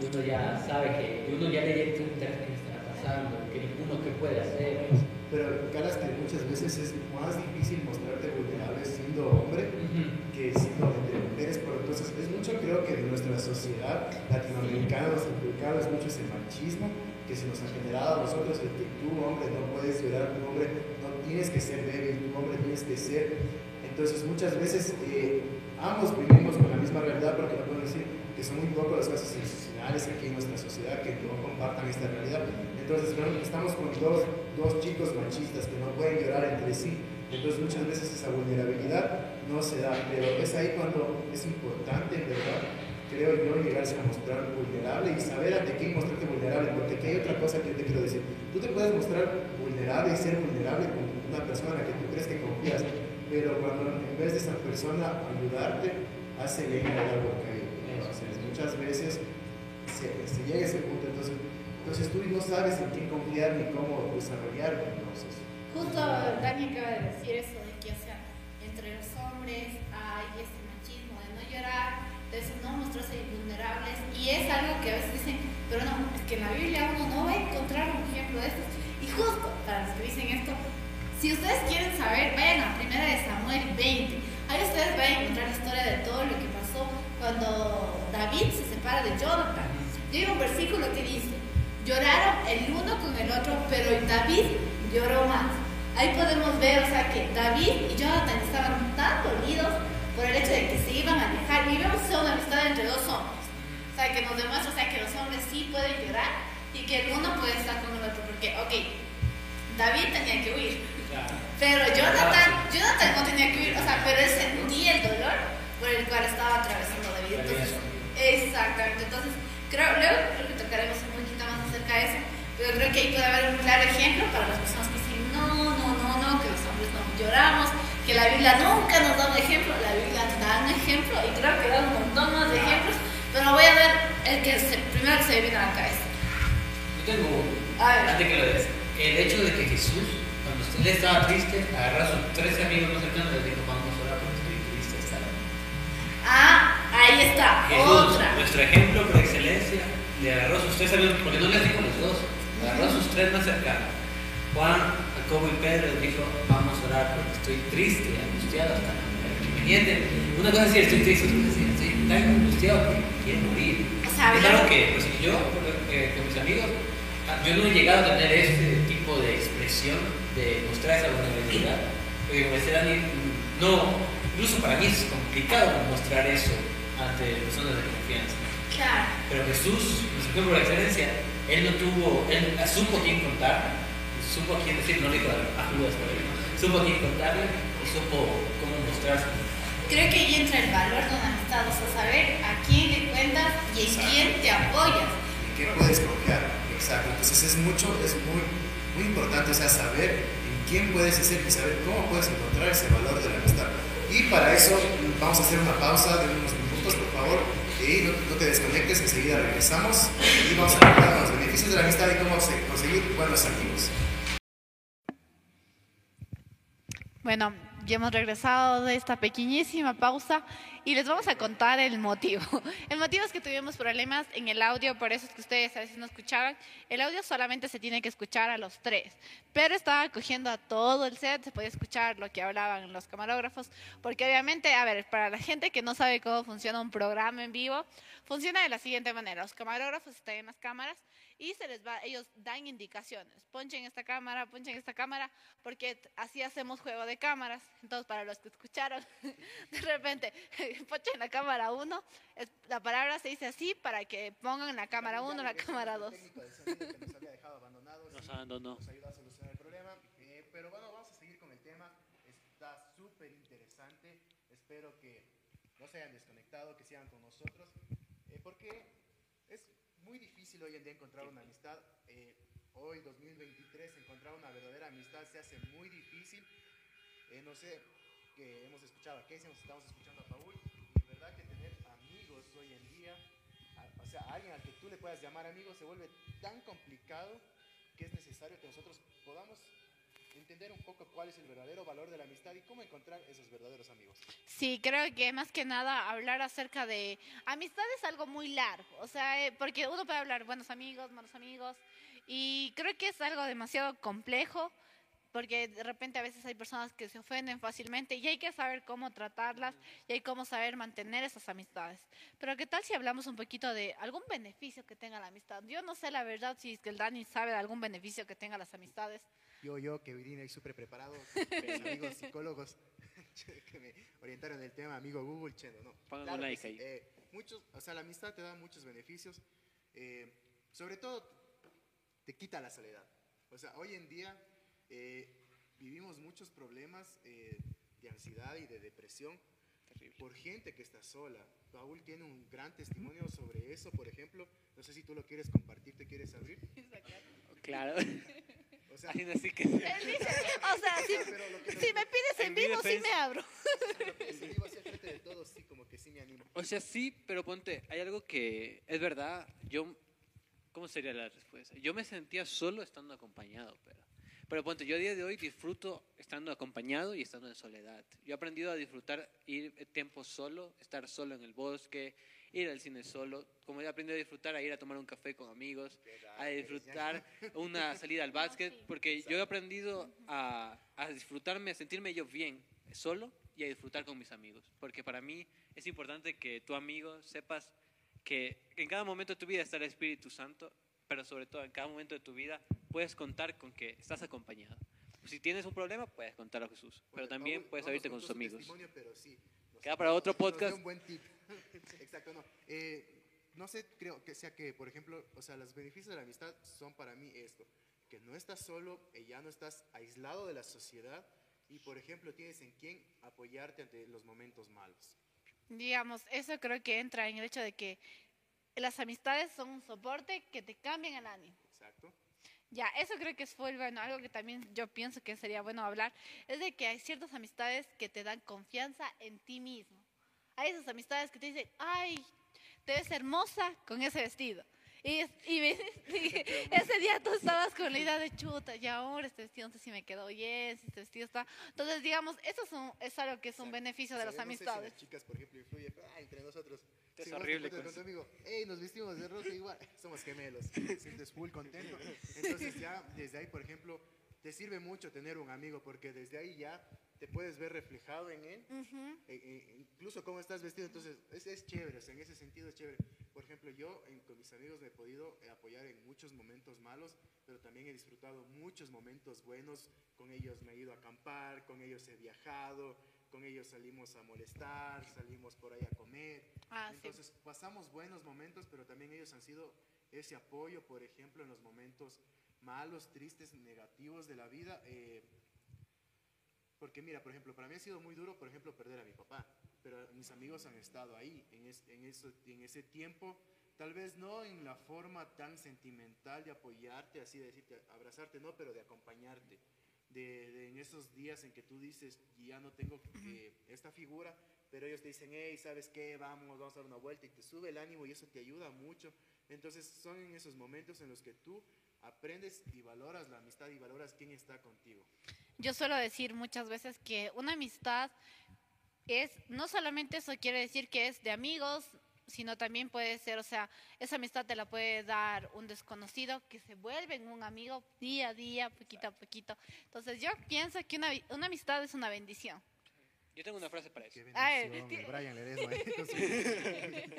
Y uno ya sabe que, y uno ya le dice un interés que está pasando, que uno qué puede hacer. Pero, caras, que muchas veces es más difícil mostrarte vulnerable siendo hombre uh-huh. que siendo entre mujeres. Por entonces, es mucho, creo que de nuestra sociedad latinoamericana, centroamericana, es mucho ese machismo que se nos ha generado a nosotros: el que tú, hombre, no puedes llorar, tu hombre, no tienes que ser débil, tu hombre, tienes que ser. Entonces, muchas veces eh, ambos vivimos con la misma realidad, porque no puedo decir que son muy pocos los casos institucionales aquí en nuestra sociedad que no compartan esta realidad. Entonces, realmente estamos con dos, dos chicos machistas que no pueden llorar entre sí. Entonces, muchas veces esa vulnerabilidad no se da, pero es ahí cuando es importante, en verdad, creo yo, llegarse a mostrar vulnerable y saber ante qué mostrarte vulnerable, porque aquí hay otra cosa que yo te quiero decir. Tú te puedes mostrar vulnerable y ser vulnerable con una persona en la que tú crees que confías, pero cuando en vez de esa persona ayudarte, hace leña de algo caído. Entonces, muchas veces se, se llega a ese punto, entonces, entonces tú no sabes en quién confiar ni cómo desarrollarte. Entonces, justo Dani acaba de decir eso, de que, o sea, entre los hombres hay ese machismo de no llorar, de eso, no mostrarse vulnerables, y es algo que a veces dicen, pero no, es que en la Biblia uno no va a encontrar un ejemplo de esto. Y justo para los que dicen esto, si ustedes quieren saber, vayan a primera de Samuel veinte. Ahí ustedes van a encontrar la historia de todo lo que pasó cuando David se separa de Jonathan. Llega un versículo que dice, lloraron el uno con el otro, pero David lloró más. Ahí podemos ver, o sea, que David y Jonathan estaban tan dolidos por el hecho de que se iban a alejar. Y vemos una amistad entre dos hombres. O sea, que nos demuestra, o sea, que los hombres sí pueden llorar y que el uno puede estar con el otro. Porque, ok, David tenía que huir. Pero Jonathan, Jonathan no tenía que huir, o sea, pero él sentía el dolor por el cual estaba atravesando David. Entonces, exactamente, entonces, creo, luego creo que tocaremos un poquito más acerca de eso, pero creo que ahí puede haber un claro ejemplo para las personas que dicen, no, no, no, no, que los hombres no lloramos, que la Biblia nunca nos da un ejemplo, la Biblia nos da un ejemplo, y creo que da un montón más de ejemplos, pero voy a ver el que se, primero que se me viene a la cabeza. Yo tengo uno, antes que lo des, el hecho de que Jesús, cuando él estaba triste, agarró a sus tres amigos más cercanos y les dijo, vamos a orar porque estoy triste. Está ah, ahí está, Jesús, otra. Nuestro ejemplo por excelencia, le agarró a sus tres amigos, porque no les dijo los dos, agarró a sus tres más cercanos. Juan, Jacobo y Pedro les dijo, vamos a orar porque estoy triste, angustiado hasta la muerte. Una cosa es decir, estoy triste, otra cosa es decir, estoy tan angustiado que quiero morir. O sea, claro que, pues yo, eh, con mis amigos, yo no he llegado a tener este tipo de expresión de mostrar esa vulnerabilidad, porque como decía Dani, no, incluso para mí es complicado mostrar eso ante personas de confianza. Claro. Pero Jesús, nuestro ejemplo de excelencia, él no tuvo, él supo a quién contar, supo a quién decir, no le dijo a Judas, supo a quién contarle y supo cómo mostrarse. Creo que ahí entra el valor de una amistad, o sea, saber a quién le cuentas y en quién te apoyas. ¿En qué puedes confiar? Exacto, entonces es mucho, es muy, muy importante, o sea, saber en quién puedes hacer y saber cómo puedes encontrar ese valor de la amistad. Y para eso vamos a hacer una pausa de unos minutos, por favor, y no, no te desconectes, enseguida regresamos y vamos a hablar de los beneficios de la amistad y cómo conseguir buenos amigos. Bueno, ya hemos regresado de esta pequeñísima pausa y les vamos a contar el motivo. El motivo es que tuvimos problemas en el audio, por eso es que ustedes a veces no escuchaban. El audio solamente se tiene que escuchar a los tres, pero estaba cogiendo a todo el set, se podía escuchar lo que hablaban los camarógrafos, porque obviamente, a ver, para la gente que no sabe cómo funciona un programa en vivo, funciona de la siguiente manera. Los camarógrafos están en las cámaras y se les va, ellos dan indicaciones, ponchen esta cámara, ponchen esta cámara, porque así hacemos juego de cámaras. Entonces, para los que escucharon, de repente, ponchen la cámara uno, la palabra se dice así para que pongan la cámara uno, la cámara dos. Nos abandonó. Nos ayuda a solucionar el problema, eh, pero bueno, vamos a seguir con el tema, está súper interesante, espero que no se hayan desconectado, que sigan con nosotros, eh, porque es muy difícil hoy en día encontrar una amistad. Eh, hoy, dos mil veintitrés, encontrar una verdadera amistad se hace muy difícil. Eh, no sé, que hemos escuchado a Casey, nos estamos escuchando a Paul. Y de verdad que tener amigos hoy en día, a, o sea, a alguien al que tú le puedas llamar amigo, se vuelve tan complicado que es necesario que nosotros podamos entender un poco cuál es el verdadero valor de la amistad y cómo encontrar esos verdaderos amigos. Sí, creo que más que nada hablar acerca de amistad es algo muy largo, o sea, porque uno puede hablar buenos amigos, malos amigos, y creo que es algo demasiado complejo, porque de repente a veces hay personas que se ofenden fácilmente y hay que saber cómo tratarlas y hay cómo saber mantener esas amistades. Pero ¿qué tal si hablamos un poquito de algún beneficio que tenga la amistad? Yo no sé la verdad si es que el Dani sabe de algún beneficio que tenga las amistades. Yo, yo, que vine ahí súper preparado, amigos psicólogos que me orientaron el tema, amigo Google, cheno, no. Pongan un like ahí. Eh, muchos, o sea, la amistad te da muchos beneficios, eh, sobre todo te quita la soledad. O sea, hoy en día Eh, vivimos muchos problemas eh, de ansiedad y de depresión terrible por gente que está sola. Paul tiene un gran testimonio sobre eso, por ejemplo. No sé si tú lo quieres compartir, ¿te quieres abrir? Claro. O sea, así que sí. O sea, si, si me pides en, en vivo, defensa, sí me abro. Lo que sí digo hacia frente de todos, sí, como que sí me animo. O sea, sí, pero ponte, hay algo que es verdad. Yo, ¿cómo sería la respuesta? Yo me sentía solo estando acompañado, pero... Pero ponte, yo a día de hoy disfruto estando acompañado y estando en soledad. Yo he aprendido a disfrutar ir tiempo solo, estar solo en el bosque, ir al cine solo. Como he aprendido a disfrutar, a ir a tomar un café con amigos, a disfrutar una salida al básquet. Porque yo he aprendido a, a disfrutarme, a sentirme yo bien solo y a disfrutar con mis amigos. Porque para mí es importante que tu amigo sepas que en cada momento de tu vida está el Espíritu Santo, pero sobre todo en cada momento de tu vida puedes contar con que estás acompañado. Si tienes un problema, puedes contar a Jesús, bueno, pero también vamos, puedes abrirte con tus amigos. Pero sí, queda para otro podcast. Un buen tip. Exacto, no. Eh, no sé, creo que sea que, por ejemplo, o sea, los beneficios de la amistad son para mí esto, que no estás solo, ya no estás aislado de la sociedad y, por ejemplo, tienes en quién apoyarte ante los momentos malos. Digamos, eso creo que entra en el hecho de que las amistades son un soporte que te cambian el ánimo. Exacto. Ya, eso creo que es full, bueno, algo que también yo pienso que sería bueno hablar, es de que hay ciertas amistades que te dan confianza en ti mismo. Hay esas amistades que te dicen, ay, te ves hermosa con ese vestido. Y, y, me, y ese día tú estabas con la idea de chuta, ya ahora este vestido no sé si me quedó bien, si este vestido está... Entonces, digamos, eso es, un, es algo que es un, o sea, beneficio, o sea, de las amistades. No sé si las chicas, por ejemplo, influyen, ah, entre nosotros... Es sí, horrible. Con tu amigo, hey, nos vestimos de rosa igual, somos gemelos, sientes full contento. Entonces ya desde ahí, por ejemplo, te sirve mucho tener un amigo porque desde ahí ya te puedes ver reflejado en él, uh-huh. e, e, incluso cómo estás vestido. Entonces es, es chévere, o sea, en ese sentido es chévere. Por ejemplo, yo en, con mis amigos me he podido apoyar en muchos momentos malos, pero también he disfrutado muchos momentos buenos. Con ellos me he ido a acampar, con ellos he viajado, con ellos salimos a molestar, salimos por ahí a comer. Ah, entonces sí, pasamos buenos momentos, pero también ellos han sido ese apoyo, por ejemplo, en los momentos malos, tristes, negativos de la vida. Eh, porque mira, por ejemplo, para mí ha sido muy duro, por ejemplo, perder a mi papá, pero mis amigos han estado ahí en, es, en, eso, en ese tiempo, tal vez no en la forma tan sentimental de apoyarte, así de decirte, abrazarte, no, pero de acompañarte. De, de en esos días en que tú dices, ya no tengo eh, esta figura, pero ellos te dicen, hey, ¿sabes qué? Vamos, vamos a dar una vuelta, y te sube el ánimo y eso te ayuda mucho. Entonces son en esos momentos en los que tú aprendes y valoras la amistad y valoras quién está contigo. Yo suelo decir muchas veces que una amistad es, no solamente eso quiere decir que es de amigos, sino también puede ser, o sea, esa amistad te la puede dar un desconocido que se vuelve un amigo día a día, poquito a poquito. Entonces yo pienso que una, una amistad es una bendición. Yo tengo una frase para eso. Qué bendición, t- Brian Ledesma.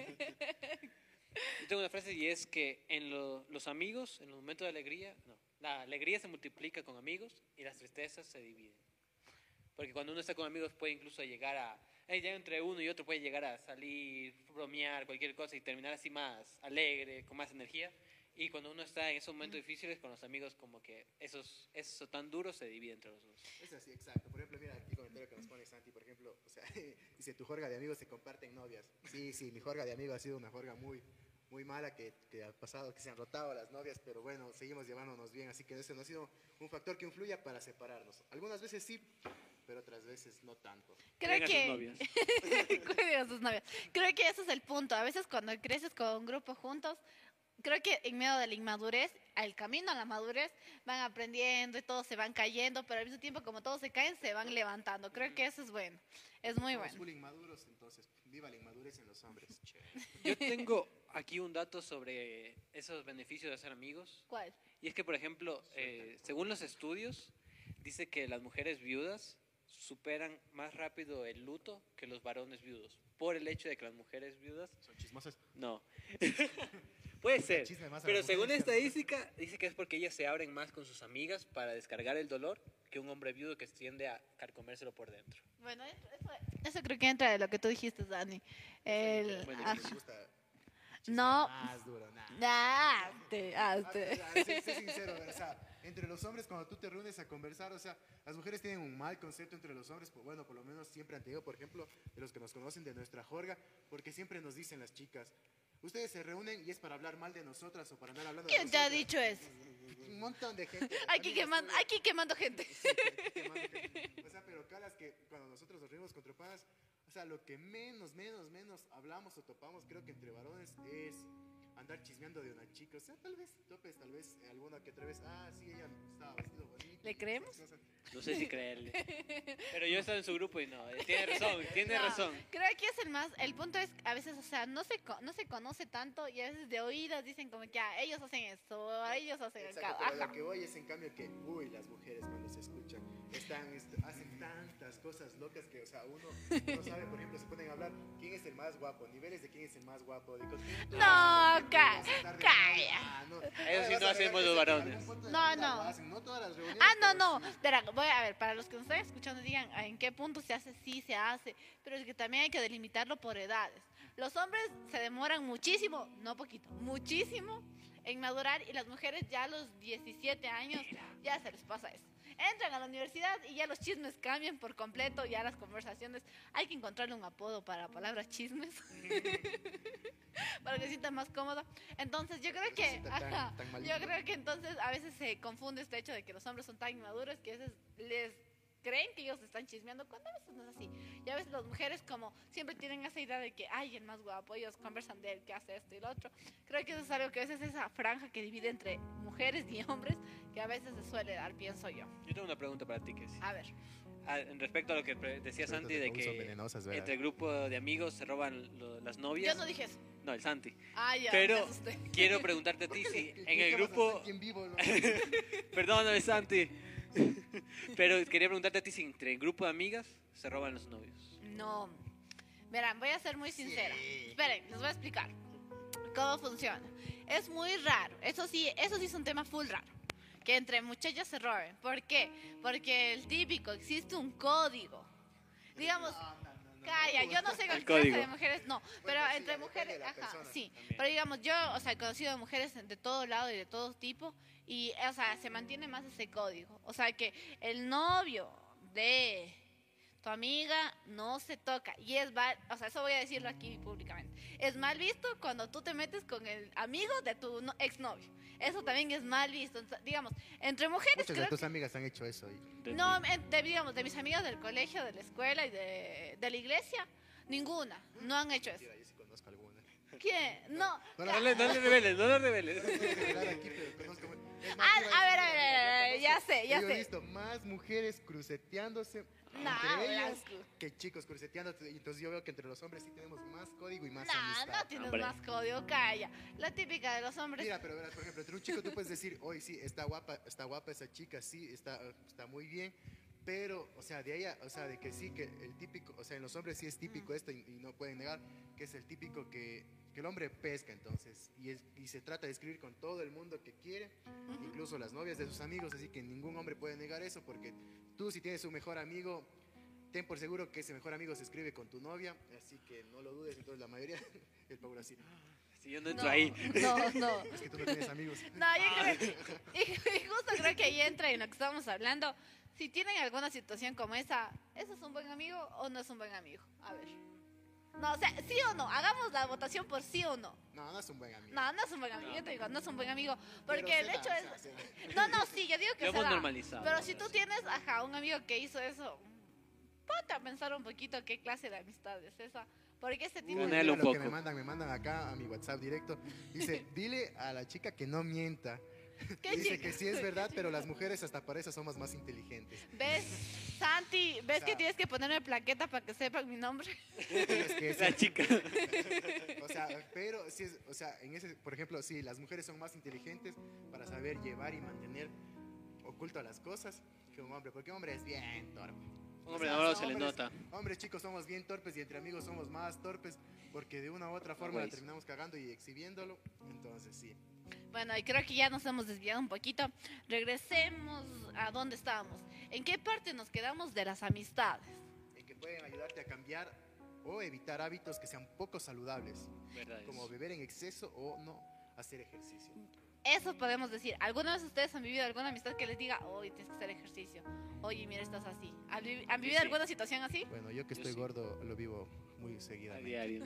Yo tengo una frase y es que en lo, los amigos, en los momentos de alegría, no, la alegría se multiplica con amigos y las tristezas se dividen. Porque cuando uno está con amigos puede incluso llegar a... Ya entre uno y otro puede llegar a salir, bromear, cualquier cosa y terminar así más alegre, con más energía. Y cuando uno está en esos momentos difíciles con los amigos, como que esos, eso tan duro se divide entre los dos. Es así, exacto. Por ejemplo, mira aquí el comentario que nos pone Santi, por ejemplo, o sea, dice, tu jorga de amigos se comparten novias. Sí, sí, mi jorga de amigos ha sido una jorga muy, muy mala que, que ha pasado, que se han rotado las novias, pero bueno, seguimos llevándonos bien. Así que ese no ha sido un factor que influya para separarnos. Algunas veces sí, pero otras veces no tanto. Creo que cuiden a sus novias. Creo que ese es el punto. A veces cuando creces con un grupo juntos, creo que en medio de la inmadurez, al camino a la madurez, van aprendiendo y todos se van cayendo, pero al mismo tiempo como todos se caen, se van levantando. Creo que eso es bueno. Es muy bueno. Somos inmaduros, entonces. Viva la inmadurez en los hombres. Yo tengo aquí un dato sobre esos beneficios de ser amigos. ¿Cuál? Y es que, por ejemplo, eh, según los estudios, dice que las mujeres viudas superan más rápido el luto que los varones viudos, por el hecho de que las mujeres viudas... ¿Son chismosas? No. Puede ser, pero según estadística, dice que es porque ellas se abren más con sus amigas para descargar el dolor que un hombre viudo que tiende a carcomérselo por dentro. Bueno, eso, eso creo que entra de lo que tú dijiste, Dani. El, bueno, ah, me gusta no. Más duro, nada. Nah, te, ah, te. Ah, sé, sé sincero, o sea, entre los hombres, cuando tú te reúnes a conversar, o sea, las mujeres tienen un mal concepto entre los hombres, pues bueno, por lo menos siempre han tenido, por ejemplo, de los que nos conocen de nuestra jorga, porque siempre nos dicen las chicas, Ustedes se reúnen y es para hablar mal de nosotras o para andar hablando de nosotras. ¿Quién te ha dicho eso? Un montón de gente. Aquí, quemando, aquí quemando gente. Sí, aquí quemando gente. O sea, pero calas que cuando nosotros nos reunimos con tropadas, o sea, lo que menos, menos, menos hablamos o topamos, creo que entre varones, es andar chismeando de una chica. O sea, tal vez topes, tal vez eh, alguna que otra vez, ah, sí, ella estaba vestido bonito. ¿Le creemos? No sé si creerle. Pero yo he estado en su grupo y no, tiene razón, tiene no, razón. Creo que aquí es el más, el punto es, a veces, o sea, no se, no se conoce tanto y a veces de oídas dicen como que, ah, ellos hacen esto, ellos hacen el cabo. Pero lo que voy es en cambio que, uy, las mujeres cuando se escuchan, están, est hacen tantas cosas locas que, o sea, uno no sabe, por ejemplo, se ponen a hablar, ¿quién es el más guapo? Niveles de quién es el más guapo. De no, calla. Ah, no. Eso sí no hacemos los varones. No, no. Hacen, no todas las reuniones, ah, no, no. Sí. Espera, voy a ver, para los que nos están escuchando, digan en qué punto se hace, sí se hace, pero es que también hay que delimitarlo por edades. Los hombres se demoran muchísimo, no poquito, muchísimo en madurar y las mujeres ya a los diecisiete años ya se les pasa eso. Entran a la universidad y ya los chismes cambian por completo, ya las conversaciones. Hay que encontrarle un apodo para la palabra chismes, para que se sienta más cómodo. Entonces yo creo que, ajá, yo creo que entonces a veces se confunde este hecho de que los hombres son tan inmaduros que a veces les creen que ellos están chismeando, cuando a veces no es así. Y a veces las mujeres como siempre tienen esa idea de que, ay, el más guapo, ellos conversan de él, que hace esto y lo otro. Creo que eso es algo que a veces esa franja que divide entre mujeres y hombres, que a veces se suele dar, pienso yo. Yo tengo una pregunta para ti, Kessie. A ver. A, respecto a lo que decía Santi de que entre el grupo de amigos se roban lo, las novias. Yo no dije eso. No, el Santi. Ah, ya. Pero quiero preguntarte a ti si en el grupo... Perdóname, Santi. Pero quería preguntarte a ti si entre el grupo de amigas se roban los novios. No. Verán, voy a ser muy sincera. Sí. Esperen, les voy a explicar cómo funciona. Es muy raro. Eso sí, eso sí es un tema full raro. Que entre muchachas se roben. ¿Por qué? Porque el típico, existe un código. Digamos... Calla, yo no sé con qué de mujeres, no, bueno, pero sí, entre mujeres, ajá, persona, sí, también. Pero digamos, yo, o sea, he conocido de mujeres de todo lado y de todo tipo, y, o sea, se mantiene más ese código, o sea, que el novio de tu amiga no se toca, y es, o sea, eso voy a decirlo aquí públicamente, es mal visto cuando tú te metes con el amigo de tu no, exnovio. Eso también es mal visto. Digamos, entre mujeres. Muchas creo de tus que... amigas han hecho eso. Y... No, de, digamos, de mis amigas del colegio, de la escuela y de, de la iglesia, ninguna. No han hecho eso. Yo sí conozco alguna. ¿Quién? No. No, no, no, no le reveles, no le reveles. Ah, a ver, a ver, a ver, ya sé, ya sé. Yo he visto más mujeres cruceteándose. Nah, ellas, que chicos cruceteando. Entonces yo veo que entre los hombres sí tenemos más código y más nah, amistad. No tienes Hombre. más código, calla. La típica de los hombres. Mira, pero verás, por ejemplo, entre un chico tú puedes decir, hoy sí, está guapa, está guapa esa chica, sí, está, está muy bien. Pero, o sea, de ella, o sea, de que sí, que el típico, o sea, en los hombres sí es típico mm. esto y, y no pueden negar que es el típico que, que el hombre pesca, entonces, y, es, y se trata de escribir con todo el mundo que quiere, mm-hmm. incluso las novias de sus amigos, así que ningún hombre puede negar eso, porque tú si tienes un mejor amigo, ten por seguro que ese mejor amigo se escribe con tu novia, así que no lo dudes, entonces la mayoría, el Pablo así... Si yo no entro no, ahí. No, no. Es que tú no tienes amigos. No, yo creo que, y, y justo creo que ahí entra en lo que estábamos hablando. Si tienen alguna situación como esa, ¿eso es un buen amigo o no es un buen amigo? A ver. No, o sea, sí o no. Hagamos la votación por sí o no. No, no es un buen amigo. No, no es un buen amigo. No. Yo te digo, no es un buen amigo. Porque el da, hecho es... Se da, se da. No, no, sí, yo digo que lo se hemos da. normalizado. Pero si tú tienes, ajá, un amigo que hizo eso, ponte a pensar un poquito qué clase de amistad es esa. Porque este tipo Uy, de... Lo poco. que me mandan, me mandan acá a mi WhatsApp directo. Dice, dile a la chica que no mienta. Dice chica? que sí es verdad, pero las mujeres hasta para eso somos más inteligentes. ¿Ves, Santi? ¿Ves o sea, que tienes que ponerme plaqueta para que sepan mi nombre? Es que esa chica. O sea, pero sí es, o sea, en ese, por ejemplo, sí, las mujeres son más inteligentes para saber llevar y mantener oculto a las cosas que un hombre, porque un hombre es bien torpe. Hombre, ahora se le nota. Hombres, chicos, somos bien torpes y entre amigos somos más torpes porque de una u otra forma la terminamos cagando y exhibiéndolo. Entonces, sí. Bueno, y creo que ya nos hemos desviado un poquito. Regresemos a donde estábamos. ¿En qué parte nos quedamos de las amistades? En que pueden ayudarte a cambiar o evitar hábitos que sean poco saludables, como beber en exceso o no hacer ejercicio. Eso podemos decir. ¿Alguna vez ustedes han vivido alguna amistad que les diga, oye, tienes que hacer ejercicio? Oye, mira, estás así. ¿Han, vi ¿han vivido sí, sí. alguna situación así? Bueno, yo que estoy yo sí. gordo, lo vivo muy seguidamente. A diario.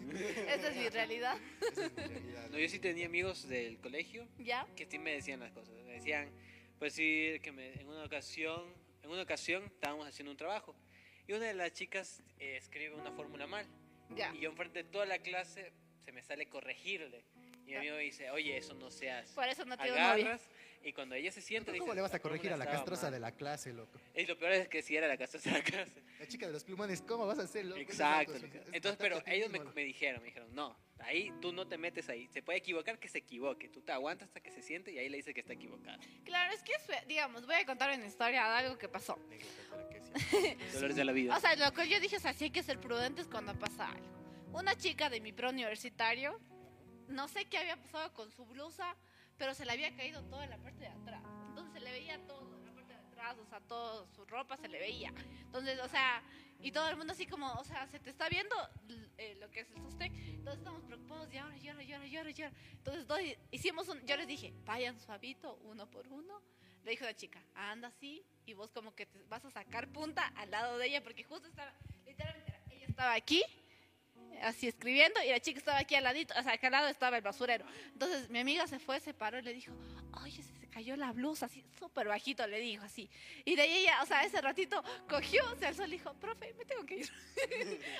Esa es mi realidad. Esa es mi realidad. No, yo sí tenía amigos del colegio ¿Ya? que sí me decían las cosas. Me decían, pues sí, que me, en una ocasión, en una ocasión estábamos haciendo un trabajo y una de las chicas eh, escribe una fórmula mal. ¿Ya? Y yo enfrente de toda la clase se me sale corregirle. Mi amigo me dice, oye, eso no se hace. Por eso no te agarras, y cuando ella se siente... ¿Cómo dice, le vas a corregir a la castrosa mal? de la clase, loco? Y lo peor es que si era la castrosa de la clase. La chica de los plumones, ¿cómo vas a hacer, loco? Exacto. Exacto. Entonces, Entonces pero ellos me, me dijeron, me dijeron, no, ahí tú no te metes ahí. Se puede equivocar, que se equivoque. Tú te aguantas hasta que se siente y ahí le dices que está equivocado. Claro, es que, digamos, voy a contar una historia de algo que pasó. Dolores de la vida. O sea, lo que yo dije, o sea, sí hay que ser prudentes cuando pasa algo. Una chica de mi pro universitario... No sé qué había pasado con su blusa, pero se le había caído toda la parte de atrás. Entonces se le veía todo, la parte de atrás, o sea, toda su ropa se le veía. Entonces, o sea, y todo el mundo así como, o sea, se te está viendo eh, lo que es el sostén. Entonces estamos preocupados y ahora llora, llora, llora, llora. Entonces todos hicimos un, yo les dije, vayan suavito, uno por uno. Le dijo la chica, anda así y vos como que te vas a sacar punta al lado de ella, porque justo estaba, literalmente, ella estaba aquí. Así escribiendo, y la chica estaba aquí al ladito, o sea, acá al lado estaba el basurero. Entonces mi amiga se fue, se paró y le dijo, oye, se cayó la blusa, así súper bajito le dijo, así. Y de ahí ella, o sea, ese ratito cogió, se alzó y le dijo, profe, me tengo que ir.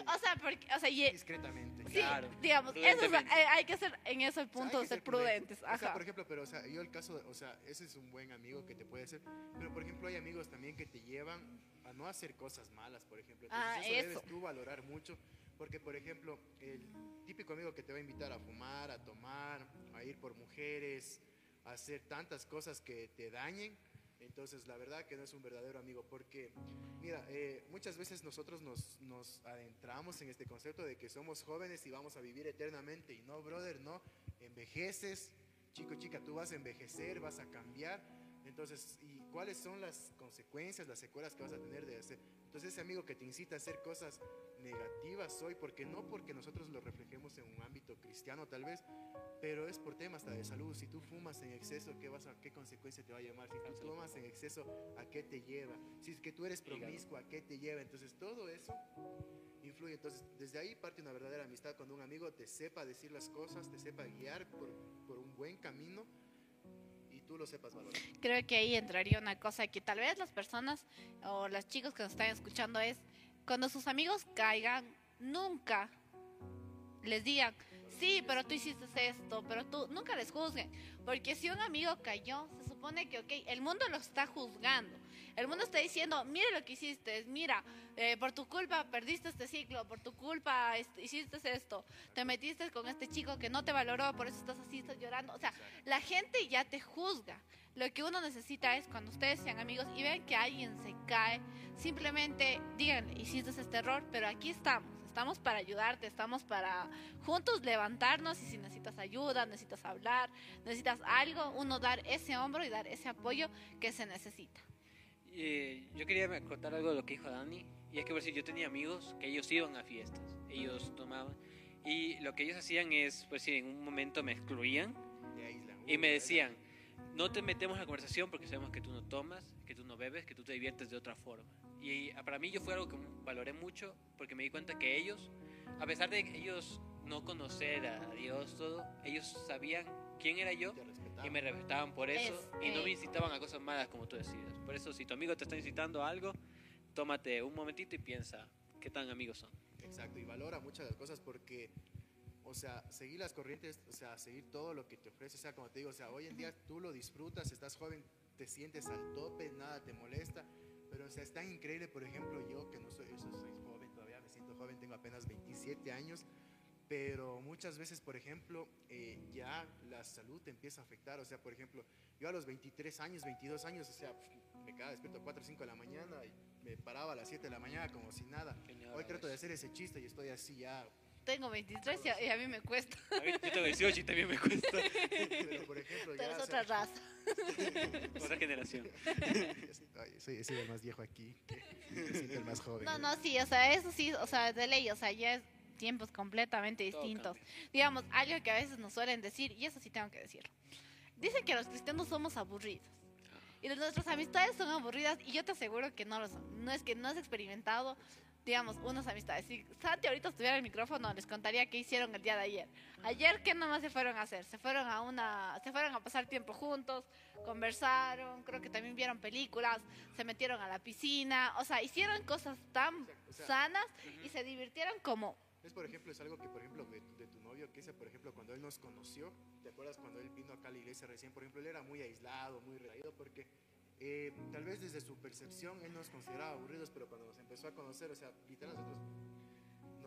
O sea, porque, o sea, y, discretamente, sí, claro. Digamos, eso, o sea, hay que ser en ese punto, o sea, ser, ser prudentes. prudentes. Ajá. O sea, por ejemplo, pero, o sea, yo el caso, o sea, ese es un buen amigo que te puede hacer, pero por ejemplo, hay amigos también que te llevan a no hacer cosas malas, por ejemplo. Entonces, ah, eso, eso debes tú valorar mucho. Porque, por ejemplo, el típico amigo que te va a invitar a fumar, a tomar, a ir por mujeres, a hacer tantas cosas que te dañen, entonces la verdad que no es un verdadero amigo. Porque, mira, eh, muchas veces nosotros nos, nos adentramos en este concepto de que somos jóvenes y vamos a vivir eternamente. Y no, brother, no, envejeces, chico, chica, tú vas a envejecer, vas a cambiar. Entonces, ¿y cuáles son las consecuencias, las secuelas que vas a tener de hacer? Entonces, ese amigo que te incita a hacer cosas negativas hoy, porque no porque nosotros lo reflejemos en un ámbito cristiano tal vez, pero es por temas hasta de salud. Si tú fumas en exceso, ¿qué, vas a, qué consecuencia te va a llevar? Si tú tomas en exceso, ¿a qué te lleva? Si es que tú eres promiscuo, ¿a qué te lleva? Entonces, todo eso influye. Entonces, desde ahí parte una verdadera amistad, cuando un amigo te sepa decir las cosas, te sepa guiar por, por un buen camino. Tú lo sepas valorar. Creo que ahí entraría una cosa que tal vez las personas o los chicos que nos están escuchando es, cuando sus amigos caigan, nunca les digan, sí, pero tú hiciste esto, pero tú, nunca les juzguen, porque si un amigo cayó, se supone que, ok, el mundo lo está juzgando, el mundo está diciendo, mira lo que hiciste, mira, eh, por tu culpa perdiste este ciclo, por tu culpa este, hiciste esto, te metiste con este chico que no te valoró, por eso estás así, estás llorando, o sea, la gente ya te juzga. Lo que uno necesita es, cuando ustedes sean amigos y vean que alguien se cae, simplemente díganle, hiciste este error, pero aquí estamos. Estamos para ayudarte, estamos para juntos levantarnos, y si necesitas ayuda, necesitas hablar, necesitas algo, uno dar ese hombro y dar ese apoyo que se necesita. Eh, yo quería contar algo de lo que dijo Dani, y es que por decir, yo tenía amigos que ellos iban a fiestas, ellos tomaban, y lo que ellos hacían es, por decir, en un momento me excluían y me decían, no te metemos en la conversación porque sabemos que tú no tomas, que tú no bebes, que tú te diviertes de otra forma. Y para mí yo fue algo que valoré mucho, porque me di cuenta que ellos, a pesar de que ellos no conocer a Dios todo, ellos sabían quién era yo y me respetaban por eso, este. Y no me incitaban a cosas malas como tú decías. Por eso, si tu amigo te está incitando a algo, tómate un momentito y piensa qué tan amigos son. Exacto, y valora muchas de las cosas porque, o sea, seguir las corrientes, o sea, seguir todo lo que te ofrece, o sea, como te digo, o sea, hoy en día tú lo disfrutas, estás joven, te sientes al tope, nada te molesta. Pero, o sea, es tan increíble, por ejemplo, yo que no soy, yo soy joven, todavía me siento joven, tengo apenas veintisiete años, pero muchas veces, por ejemplo, eh, ya la salud te empieza a afectar. O sea, por ejemplo, yo a los veintitrés años, veintidós años, o sea, me quedaba despierto a cuatro o cinco de la mañana y me paraba a las siete de la mañana como si nada. Hoy trato de hacer ese chiste y estoy así ya. Tengo veintitrés y a, y a mí me cuesta. A mí, yo tengo dieciocho y también me cuesta. Pero, por ejemplo, ya, o sea, otra raza. Otra generación. Soy, soy el más viejo aquí. Soy el más joven. No, no, sí, o sea, eso sí, o sea, de ley, o sea, ya es tiempos completamente distintos. Digamos, algo que a veces nos suelen decir, y eso sí tengo que decirlo. Dicen que los cristianos somos aburridos. Y nuestras amistades son aburridas y yo te aseguro que no lo son. No es que no has experimentado, digamos, unas amistades. Si Santi ahorita estuviera en el micrófono, les contaría qué hicieron el día de ayer. Ayer, ¿qué nomás se fueron a hacer? Se fueron a una, se fueron a pasar tiempo juntos, conversaron, creo que también vieron películas, se metieron a la piscina, o sea, hicieron cosas tan o sea, sanas uh-huh. y se divirtieron como... Es, por ejemplo, es algo que, por ejemplo, de, de tu novio, que ese, por ejemplo, cuando él nos conoció, ¿te acuerdas cuando él vino acá a la iglesia recién? Por ejemplo, él era muy aislado, muy retraído, porque eh, tal vez desde su percepción él nos consideraba aburridos, pero cuando nos empezó a conocer, o sea, literal, nosotros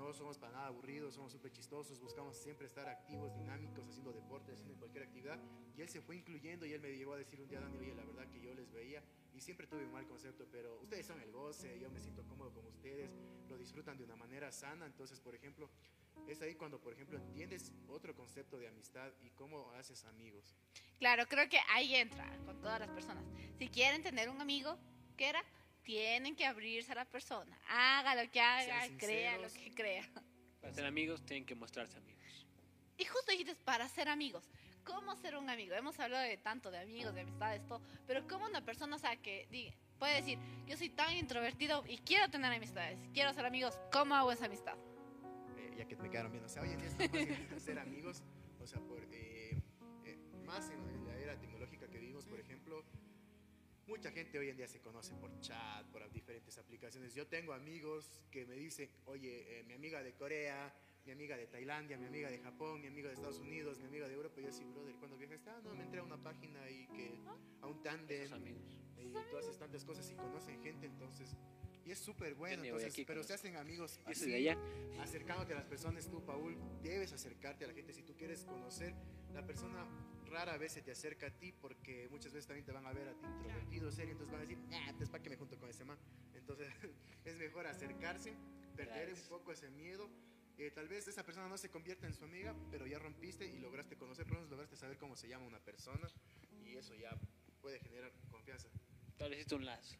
no somos para nada aburridos, somos súper chistosos, buscamos siempre estar activos, dinámicos, haciendo deportes, haciendo cualquier actividad, y él se fue incluyendo y él me llegó a decir un día, Dani, oye, la verdad que yo les veía y siempre tuve un mal concepto, pero ustedes son el goce, yo me siento cómodo con ustedes, lo disfrutan de una manera sana. Entonces, por ejemplo, es ahí cuando, por ejemplo, entiendes otro concepto de amistad y cómo haces amigos. Claro, creo que ahí entra con todas las personas. Si quieren tener un amigo, ¿qué era? Tienen que abrirse a la persona, haga lo que haga, crea lo que crea. Para ser amigos tienen que mostrarse amigos. Y justo dijiste, para ser amigos. ¿Cómo ser un amigo? Hemos hablado de tanto de amigos, de amistades, todo, pero ¿cómo una persona, o sea, que diga, puede decir, yo soy tan introvertido y quiero tener amistades, quiero ser amigos, ¿cómo hago esa amistad? Eh, ya que me quedaron viendo, o sea, hoy en día es tan fácil ser amigos, o sea, por, eh, eh, más en, en la era tecnológica que vivimos, por ejemplo, mucha gente hoy en día se conoce por chat, por diferentes aplicaciones. Yo tengo amigos que me dicen, oye, eh, mi amiga de Corea, mi amiga de Tailandia, mi amiga de Japón, mi amiga de Estados Unidos, mi amiga de Europa. Y yo así, brother, cuando viajaste, ah, no, me entré a una página y que a un tándem y tú haces tantas cosas y conocen gente, entonces, y es súper bueno, entonces, pero se hacen amigos así, de allá. Acercándote a las personas. Tú, Paul, debes acercarte a la gente. Si tú quieres conocer, la persona rara vez se te acerca a ti porque muchas veces también te van a ver a ti introvertido, serio, entonces van a decir, ah, pues para que me junto con ese man. Entonces, es mejor acercarse, perder un poco ese miedo. Eh, tal vez esa persona no se convierta en su amiga, pero ya rompiste y lograste conocer, por lo menos lograste saber cómo se llama una persona, y eso ya puede generar confianza. Estableciste un lazo.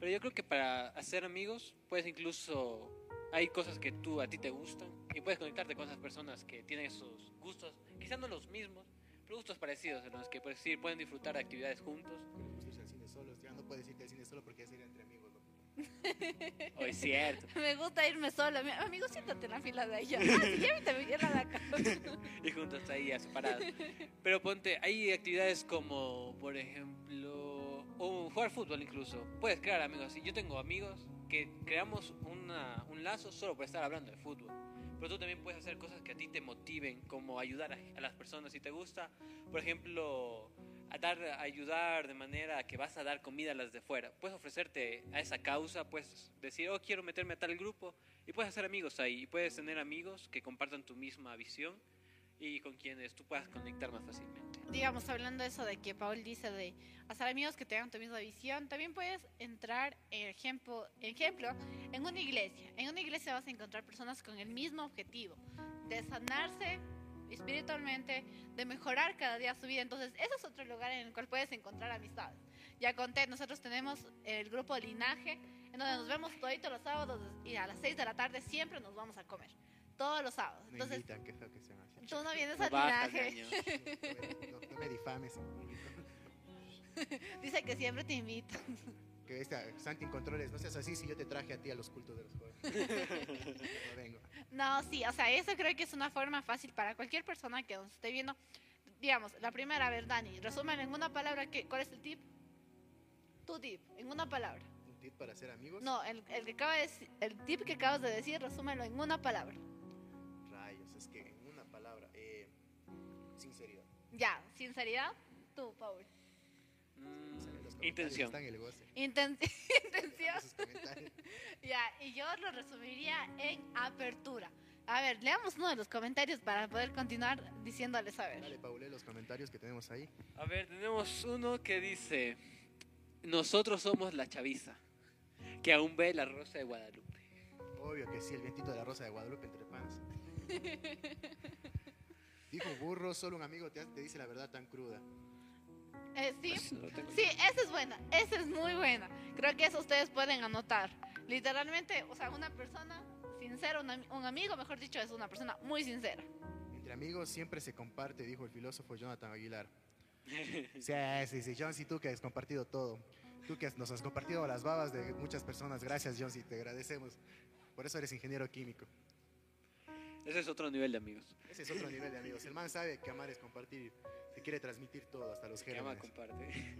Pero yo creo que para hacer amigos, puedes incluso, hay cosas que tú, a ti te gustan, y puedes conectarte con esas personas que tienen esos gustos, quizás no los mismos, pero gustos parecidos, en los que puedes ir, pueden disfrutar de actividades juntos. Pero no puedes irse al cine solo, ya no puedes irte al cine solo porque es ir entre amigos, ¿no? Oh, es cierto. Me gusta irme sola. Amigo, siéntate en la fila de allá. Ah, sí, ya me te vinieron a la casa. Y juntos ahí, separados. Pero ponte, hay actividades como, por ejemplo, o jugar fútbol incluso. Puedes crear amigos. Yo tengo amigos que creamos una, un lazo solo por estar hablando de fútbol. Pero tú también puedes hacer cosas que a ti te motiven, como ayudar a, a las personas si te gusta. Por ejemplo, a dar, a ayudar de manera que vas a dar comida a las de fuera. Puedes ofrecerte a esa causa, puedes decir, oh, quiero meterme a tal grupo, y puedes hacer amigos ahí, y puedes tener amigos que compartan tu misma visión y con quienes tú puedas conectar más fácilmente. Digamos, hablando de eso de que Paul dice de hacer amigos que tengan tu misma visión, también puedes entrar, ejemplo, ejemplo, en una iglesia. En una iglesia vas a encontrar personas con el mismo objetivo, de sanarse espiritualmente, de mejorar cada día su vida. Entonces, ese es otro lugar en el cual puedes encontrar amistades. Ya conté, nosotros tenemos el grupo Linaje, en donde nos vemos toditos los sábados y a las seis de la tarde siempre nos vamos a comer. Todos los sábados. Entonces, invitan, que feo que sean así. Tú no vienes al Linaje. No, no, no me difames. Dice que siempre te invitan. Que esta, Santi, en controles, no seas así si yo te traje a ti a los cultos de los jóvenes. No vengo. No, sí, o sea, eso creo que es una forma fácil para cualquier persona que nos esté viendo. Digamos, la primera, a ver, Dani, resumen en una palabra, ¿qué, ¿cuál es el tip? Tu tip, en una palabra. ¿Un tip para ser amigos? No, el, el, que acaba de, el tip que acabas de decir, resúmelo en una palabra. Rayos, es que en una palabra, eh, sinceridad. Ya, sinceridad, tú, Paul. Mm, intención. Inten intención. Ya, y yo lo resumiría en apertura. A ver, leamos uno de los comentarios para poder continuar diciéndoles, a ver. Dale, Paulé, los comentarios que tenemos ahí. A ver, tenemos uno que dice, nosotros somos la chaviza, que aún ve la Rosa de Guadalupe. Obvio que sí, el vientito de la Rosa de Guadalupe entre panas. Dijo burro, solo un amigo te, te dice la verdad tan cruda. Eh, sí, sí, esa es buena, esa es muy buena. Creo que eso ustedes pueden anotar. Literalmente, o sea, una persona sincera, un, un amigo, mejor dicho, es una persona muy sincera. Entre amigos siempre se comparte, dijo el filósofo Jonathan Aguilar. Sí, sí, sí, Jonsi, tú que has compartido todo. Tú que nos has compartido las babas de muchas personas. Gracias, Jonsi, te agradecemos. Por eso eres ingeniero químico. Ese es otro nivel de amigos. Ese es otro nivel de amigos. El man sabe que amar es compartir. Te quiere transmitir todo, hasta los gérmenes. Que ama, comparte.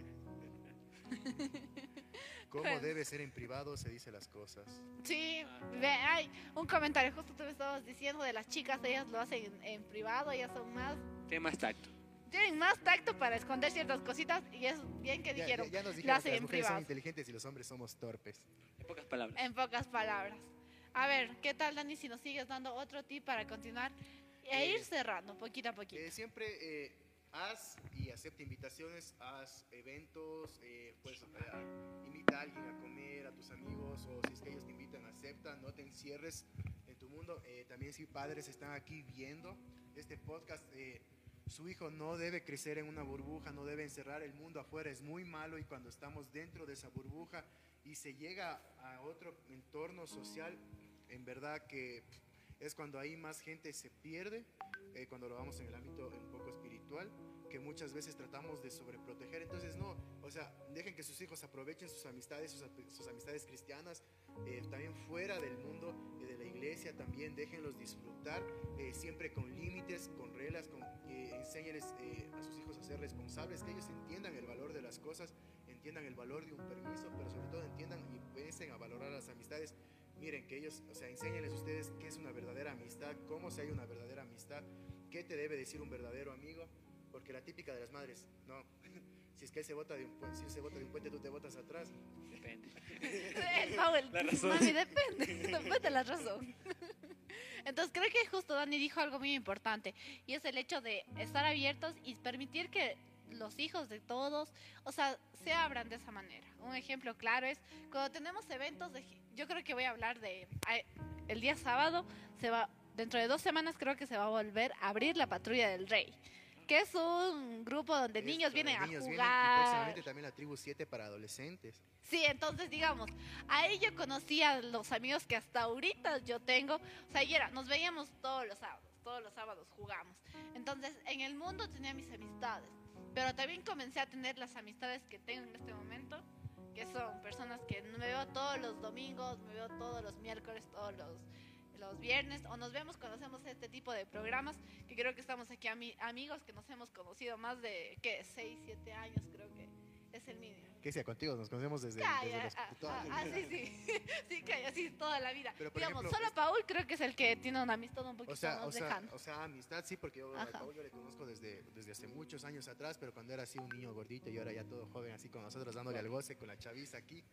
¿Cómo debe ser en privado? Se dice las cosas. Sí, hay un comentario, justo tú me estabas diciendo de las chicas, ellas lo hacen en, en privado, ellas son más... Tienen más tacto. Tienen más tacto para esconder ciertas cositas y es bien que dijeron, ya, ya nos dijeron, lo hacen que las en mujeres privado. Son inteligentes y los hombres somos torpes. En pocas palabras. En pocas palabras. A ver, ¿qué tal, Dani, si nos sigues dando otro tip para continuar e ir cerrando poquito a poquito? Eh, siempre... Eh, Haz y acepta invitaciones, haz eventos, eh, pues, eh, invita a alguien a comer, a tus amigos, o si es que ellos te invitan, acepta, no te encierres en tu mundo. Eh, también si padres están aquí viendo este podcast, eh, su hijo no debe crecer en una burbuja, no debe encerrar el mundo afuera, es muy malo, y cuando estamos dentro de esa burbuja y se llega a otro entorno social, en verdad que es cuando ahí más gente se pierde. Eh, cuando lo vamos en el ámbito un poco espiritual, que muchas veces tratamos de sobreproteger. Entonces no, o sea, dejen que sus hijos aprovechen sus amistades, sus, sus amistades cristianas, eh, también fuera del mundo, eh, de la iglesia también, déjenlos disfrutar, eh, siempre con límites, con reglas, con, eh, enséñenles eh, a sus hijos a ser responsables, que ellos entiendan el valor de las cosas, entiendan el valor de un permiso, pero sobre todo entiendan y empiecen a valorar las amistades. Miren, que ellos, o sea, enséñenles ustedes qué es una verdadera amistad, cómo se halla una verdadera amistad, qué te debe decir un verdadero amigo, porque la típica de las madres, no, si es que él se bota de un puente, si él se bota de un puente, tú te botas atrás. Depende. El Paul, la razón. Mami, depende, depende la razón. Entonces creo que justo Dani dijo algo muy importante, y es el hecho de estar abiertos y permitir que los hijos de todos, o sea, se abran de esa manera. Un ejemplo claro es cuando tenemos eventos de, yo creo que voy a hablar de el día sábado, se va, dentro de dos semanas creo que se va a volver a abrir la Patrulla del Rey, que es un grupo donde Esto, niños vienen niños a jugar. Vienen, y próximamente también la Tribu siete para adolescentes. Sí, entonces digamos, ahí yo conocí a los amigos que hasta ahorita yo tengo, o sea, y era, nos veíamos todos los sábados, todos los sábados jugamos. Entonces, en el mundo tenía mis amistades, pero también comencé a tener las amistades que tengo en este momento, que son personas que me veo todos los domingos, me veo todos los miércoles, todos los, los viernes, o nos vemos cuando hacemos este tipo de programas, que creo que estamos aquí ami- amigos que nos hemos conocido más de, ¿qué? seis, siete años, creo que es el mínimo. Que sea contigo, nos conocemos desde, calla, desde los... Ah, toda ah, la vida. Ah, sí, sí, sí, calla, sí, toda la vida. Pero, digamos, ejemplo, solo Paul creo que es el que tiene una amistad un poquito o sea, más o sea, lejana. O sea, amistad sí, porque yo a Paul yo le conozco desde, desde hace muchos años atrás, pero cuando era así un niño gordito y ahora ya todo joven, así con nosotros dándole al goce, con la chaviza aquí.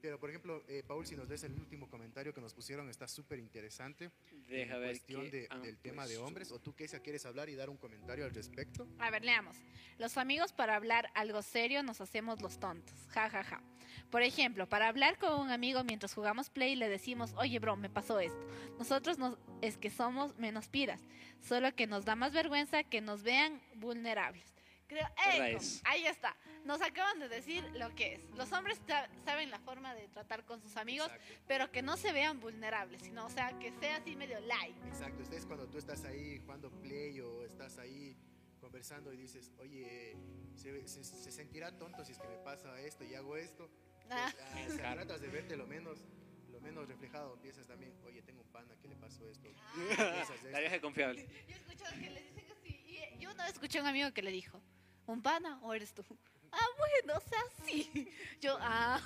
Pero, por ejemplo, eh, Paul, si nos lees el último comentario que nos pusieron, está súper interesante. Deja en ver cuestión de, del tema de hombres. ¿O tú, Kesia, quieres hablar y dar un comentario al respecto? A ver, leamos. Los amigos para hablar algo serio nos hacemos los tontos. Ja, ja, ja. Por ejemplo, para hablar con un amigo mientras jugamos play le decimos, oye, bro, me pasó esto. Nosotros nos, es que somos menos piras, solo que nos da más vergüenza que nos vean vulnerables. Creo, hey, ahí está, nos acaban de decir lo que es. Los hombres saben la forma de tratar con sus amigos, exacto, pero que no se vean vulnerables, sino, o sea, que sea así medio light. Exacto, ustedes cuando tú estás ahí jugando play o estás ahí conversando y dices, oye, se, se, se sentirá tonto si es que me pasa esto y hago esto. Ah. Pues, ah, tratas de verte lo menos, lo menos reflejado, piensas también, oye, tengo un pana, ¿qué le pasó esto? Ah. Esto. La vieja confiable. Yo he escuchado que les dicen así, y yo no escuché a un amigo que le dijo, ¿un pana o eres tú? Ah, bueno, o sea, sí. Yo, ah.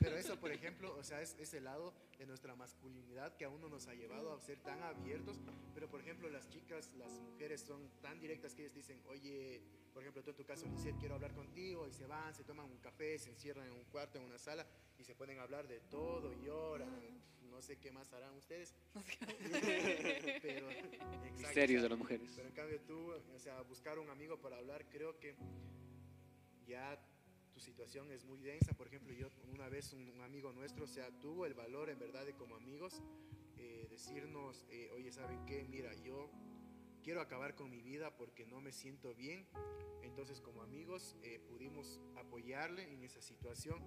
Pero eso, por ejemplo, o sea, es ese lado de nuestra masculinidad que a uno nos ha llevado a ser tan abiertos. Pero, por ejemplo, las chicas, las mujeres son tan directas que ellas dicen, oye, por ejemplo, tú en tu caso, Lisette, quiero hablar contigo. Y se van, se toman un café, se encierran en un cuarto, en una sala, y se pueden hablar de todo, lloran, no sé qué más harán ustedes. Pero, exacto, misterios de las mujeres. Pero en cambio tú, o sea, buscar un amigo para hablar, creo que ya tu situación es muy densa. Por ejemplo, yo una vez un, un amigo nuestro, o sea, tuvo el valor en verdad de como amigos eh, decirnos, eh, oye, ¿saben qué? Mira, yo quiero acabar con mi vida porque no me siento bien. Entonces como amigos eh, pudimos apoyarle en esa situación.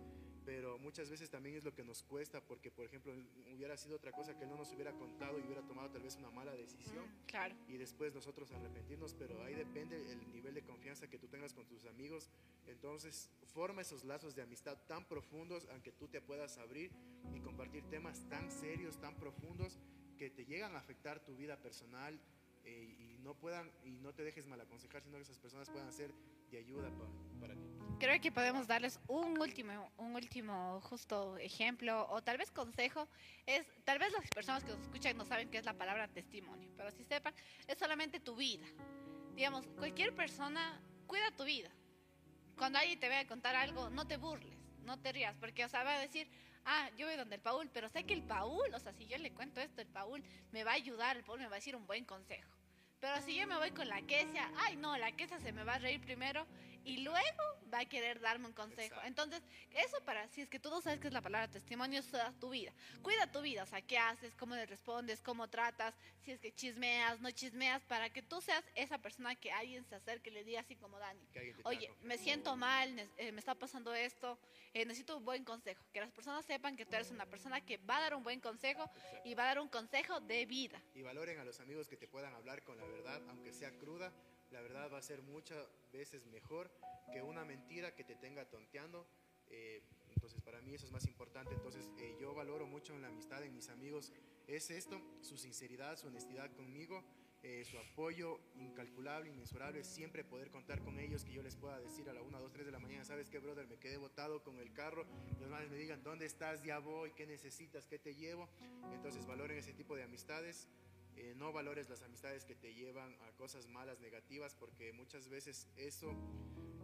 pero muchas veces también es lo que nos cuesta, porque por ejemplo hubiera sido otra cosa que él no nos hubiera contado y hubiera tomado tal vez una mala decisión, mm, claro. y después nosotros arrepentirnos, pero ahí depende el nivel de confianza que tú tengas con tus amigos. Entonces forma esos lazos de amistad tan profundos aunque tú te puedas abrir y compartir temas tan serios, tan profundos, que te llegan a afectar tu vida personal, eh, y no puedan, y no te dejes mal aconsejar, sino que esas personas puedan ser de ayuda para, para ti. Creo que podemos darles un último, un último justo ejemplo, o tal vez consejo. Es, tal vez las personas que nos escuchan no saben qué es la palabra testimonio, pero si sepan, es solamente tu vida. Digamos, cualquier persona, cuida tu vida. Cuando alguien te vaya a contar algo, no te burles, no te rías, porque, o sea, va a decir, ah, yo voy donde el Paul, pero sé que el Paul, o sea, si yo le cuento esto, el Paul me va a ayudar, el Paul me va a decir un buen consejo. Pero si yo me voy con la Kesia, ay no, la Kesia se me va a reír primero y luego va a querer darme un consejo. Exacto. Entonces, eso para, si es que tú no sabes qué es la palabra testimonio, es tu vida. Cuida tu vida, o sea, qué haces, cómo le respondes, cómo tratas, si es que chismeas, no chismeas, para que tú seas esa persona que alguien se acerque y le diga así como Dani. Oye, me siento mal, me está pasando esto, eh, necesito un buen consejo. Que las personas sepan que tú eres una persona que va a dar un buen consejo. Exacto. Y va a dar un consejo de vida. Y valoren a los amigos que te puedan hablar con la verdad, aunque sea cruda. La verdad va a ser muchas veces mejor que una mentira que te tenga tonteando. Eh, entonces para mí eso es más importante. Entonces eh, yo valoro mucho en la amistad, en mis amigos, es esto, su sinceridad, su honestidad conmigo, eh, su apoyo incalculable, inmensurable, siempre poder contar con ellos, que yo les pueda decir a la una, dos, tres de la mañana, ¿sabes qué, brother? Me quedé botado con el carro, los manes me digan, ¿dónde estás? Ya voy, ¿qué necesitas? ¿Qué te llevo? Entonces valoren ese tipo de amistades. Eh, no valores las amistades que te llevan a cosas malas, negativas, porque muchas veces eso,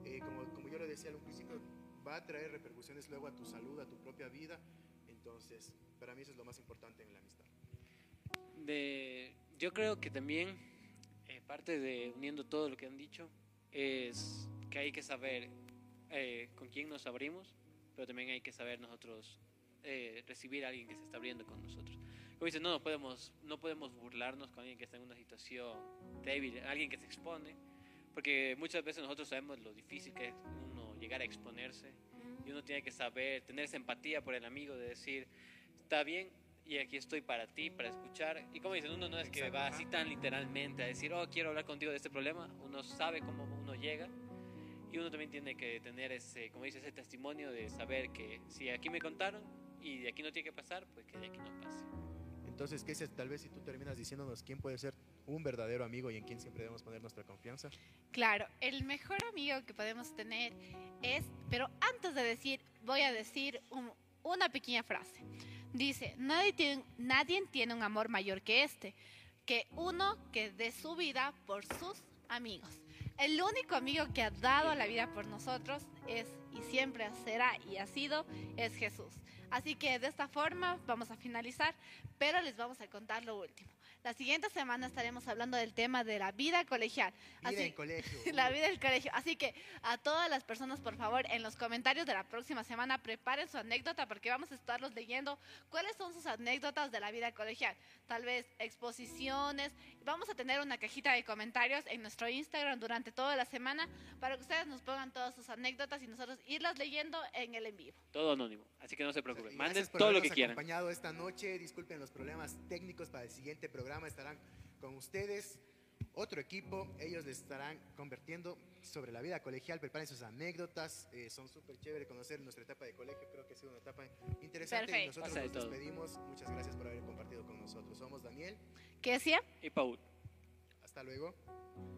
eh, como, como yo lo decía al principio, va a traer repercusiones luego a tu salud, a tu propia vida. Entonces, para mí eso es lo más importante en la amistad. De, yo creo que también, eh, parte de uniendo todo lo que han dicho, es que hay que saber eh, con quién nos abrimos, pero también hay que saber nosotros Eh, recibir a alguien que se está abriendo con nosotros. Como dicen, no, no podemos, no podemos burlarnos con alguien que está en una situación débil, alguien que se expone, porque muchas veces nosotros sabemos lo difícil que es uno llegar a exponerse, y uno tiene que saber, tener esa empatía por el amigo, de decir, está bien, y aquí estoy para ti, para escuchar. Y como dicen, uno no es que va así tan literalmente a decir, oh, quiero hablar contigo de este problema. Uno sabe cómo uno llega. Y uno también tiene que tener ese, como dice, ese testimonio de saber que si aquí me contaron y de aquí no tiene que pasar, pues que de aquí no pase. Entonces, ¿qué es? Tal vez si tú terminas diciéndonos quién puede ser un verdadero amigo y en quién siempre debemos poner nuestra confianza. Claro, el mejor amigo que podemos tener es, pero antes de decir, voy a decir un, una pequeña frase. Dice, nadie tiene, nadie tiene un amor mayor que este, que uno que dé su vida por sus amigos. El único amigo que ha dado la vida por nosotros es, y siempre será y ha sido, es Jesús. Así que de esta forma vamos a finalizar, pero les vamos a contar lo último. La siguiente semana estaremos hablando del tema de la vida colegial. Así, vida del colegio. La vida del colegio. Así que a todas las personas, por favor, en los comentarios de la próxima semana, preparen su anécdota, porque vamos a estarlos leyendo cuáles son sus anécdotas de la vida colegial. Tal vez exposiciones. Vamos a tener una cajita de comentarios en nuestro Instagram durante toda la semana para que ustedes nos pongan todas sus anécdotas y nosotros irlas leyendo en el en vivo. Todo anónimo, así que no se preocupen. Manden todo lo que quieran. Acompañado esta noche, disculpen los problemas técnicos, para el siguiente programa estarán con ustedes otro equipo, ellos les estarán convirtiendo sobre la vida colegial. Preparen sus anécdotas, eh, son súper chévere conocer nuestra etapa de colegio, creo que ha sido una etapa interesante. Perfecto. Y nosotros o sea, nos todo. despedimos, muchas gracias por haber compartido con nosotros. Somos Daniel, Kesia y Paul. Hasta luego.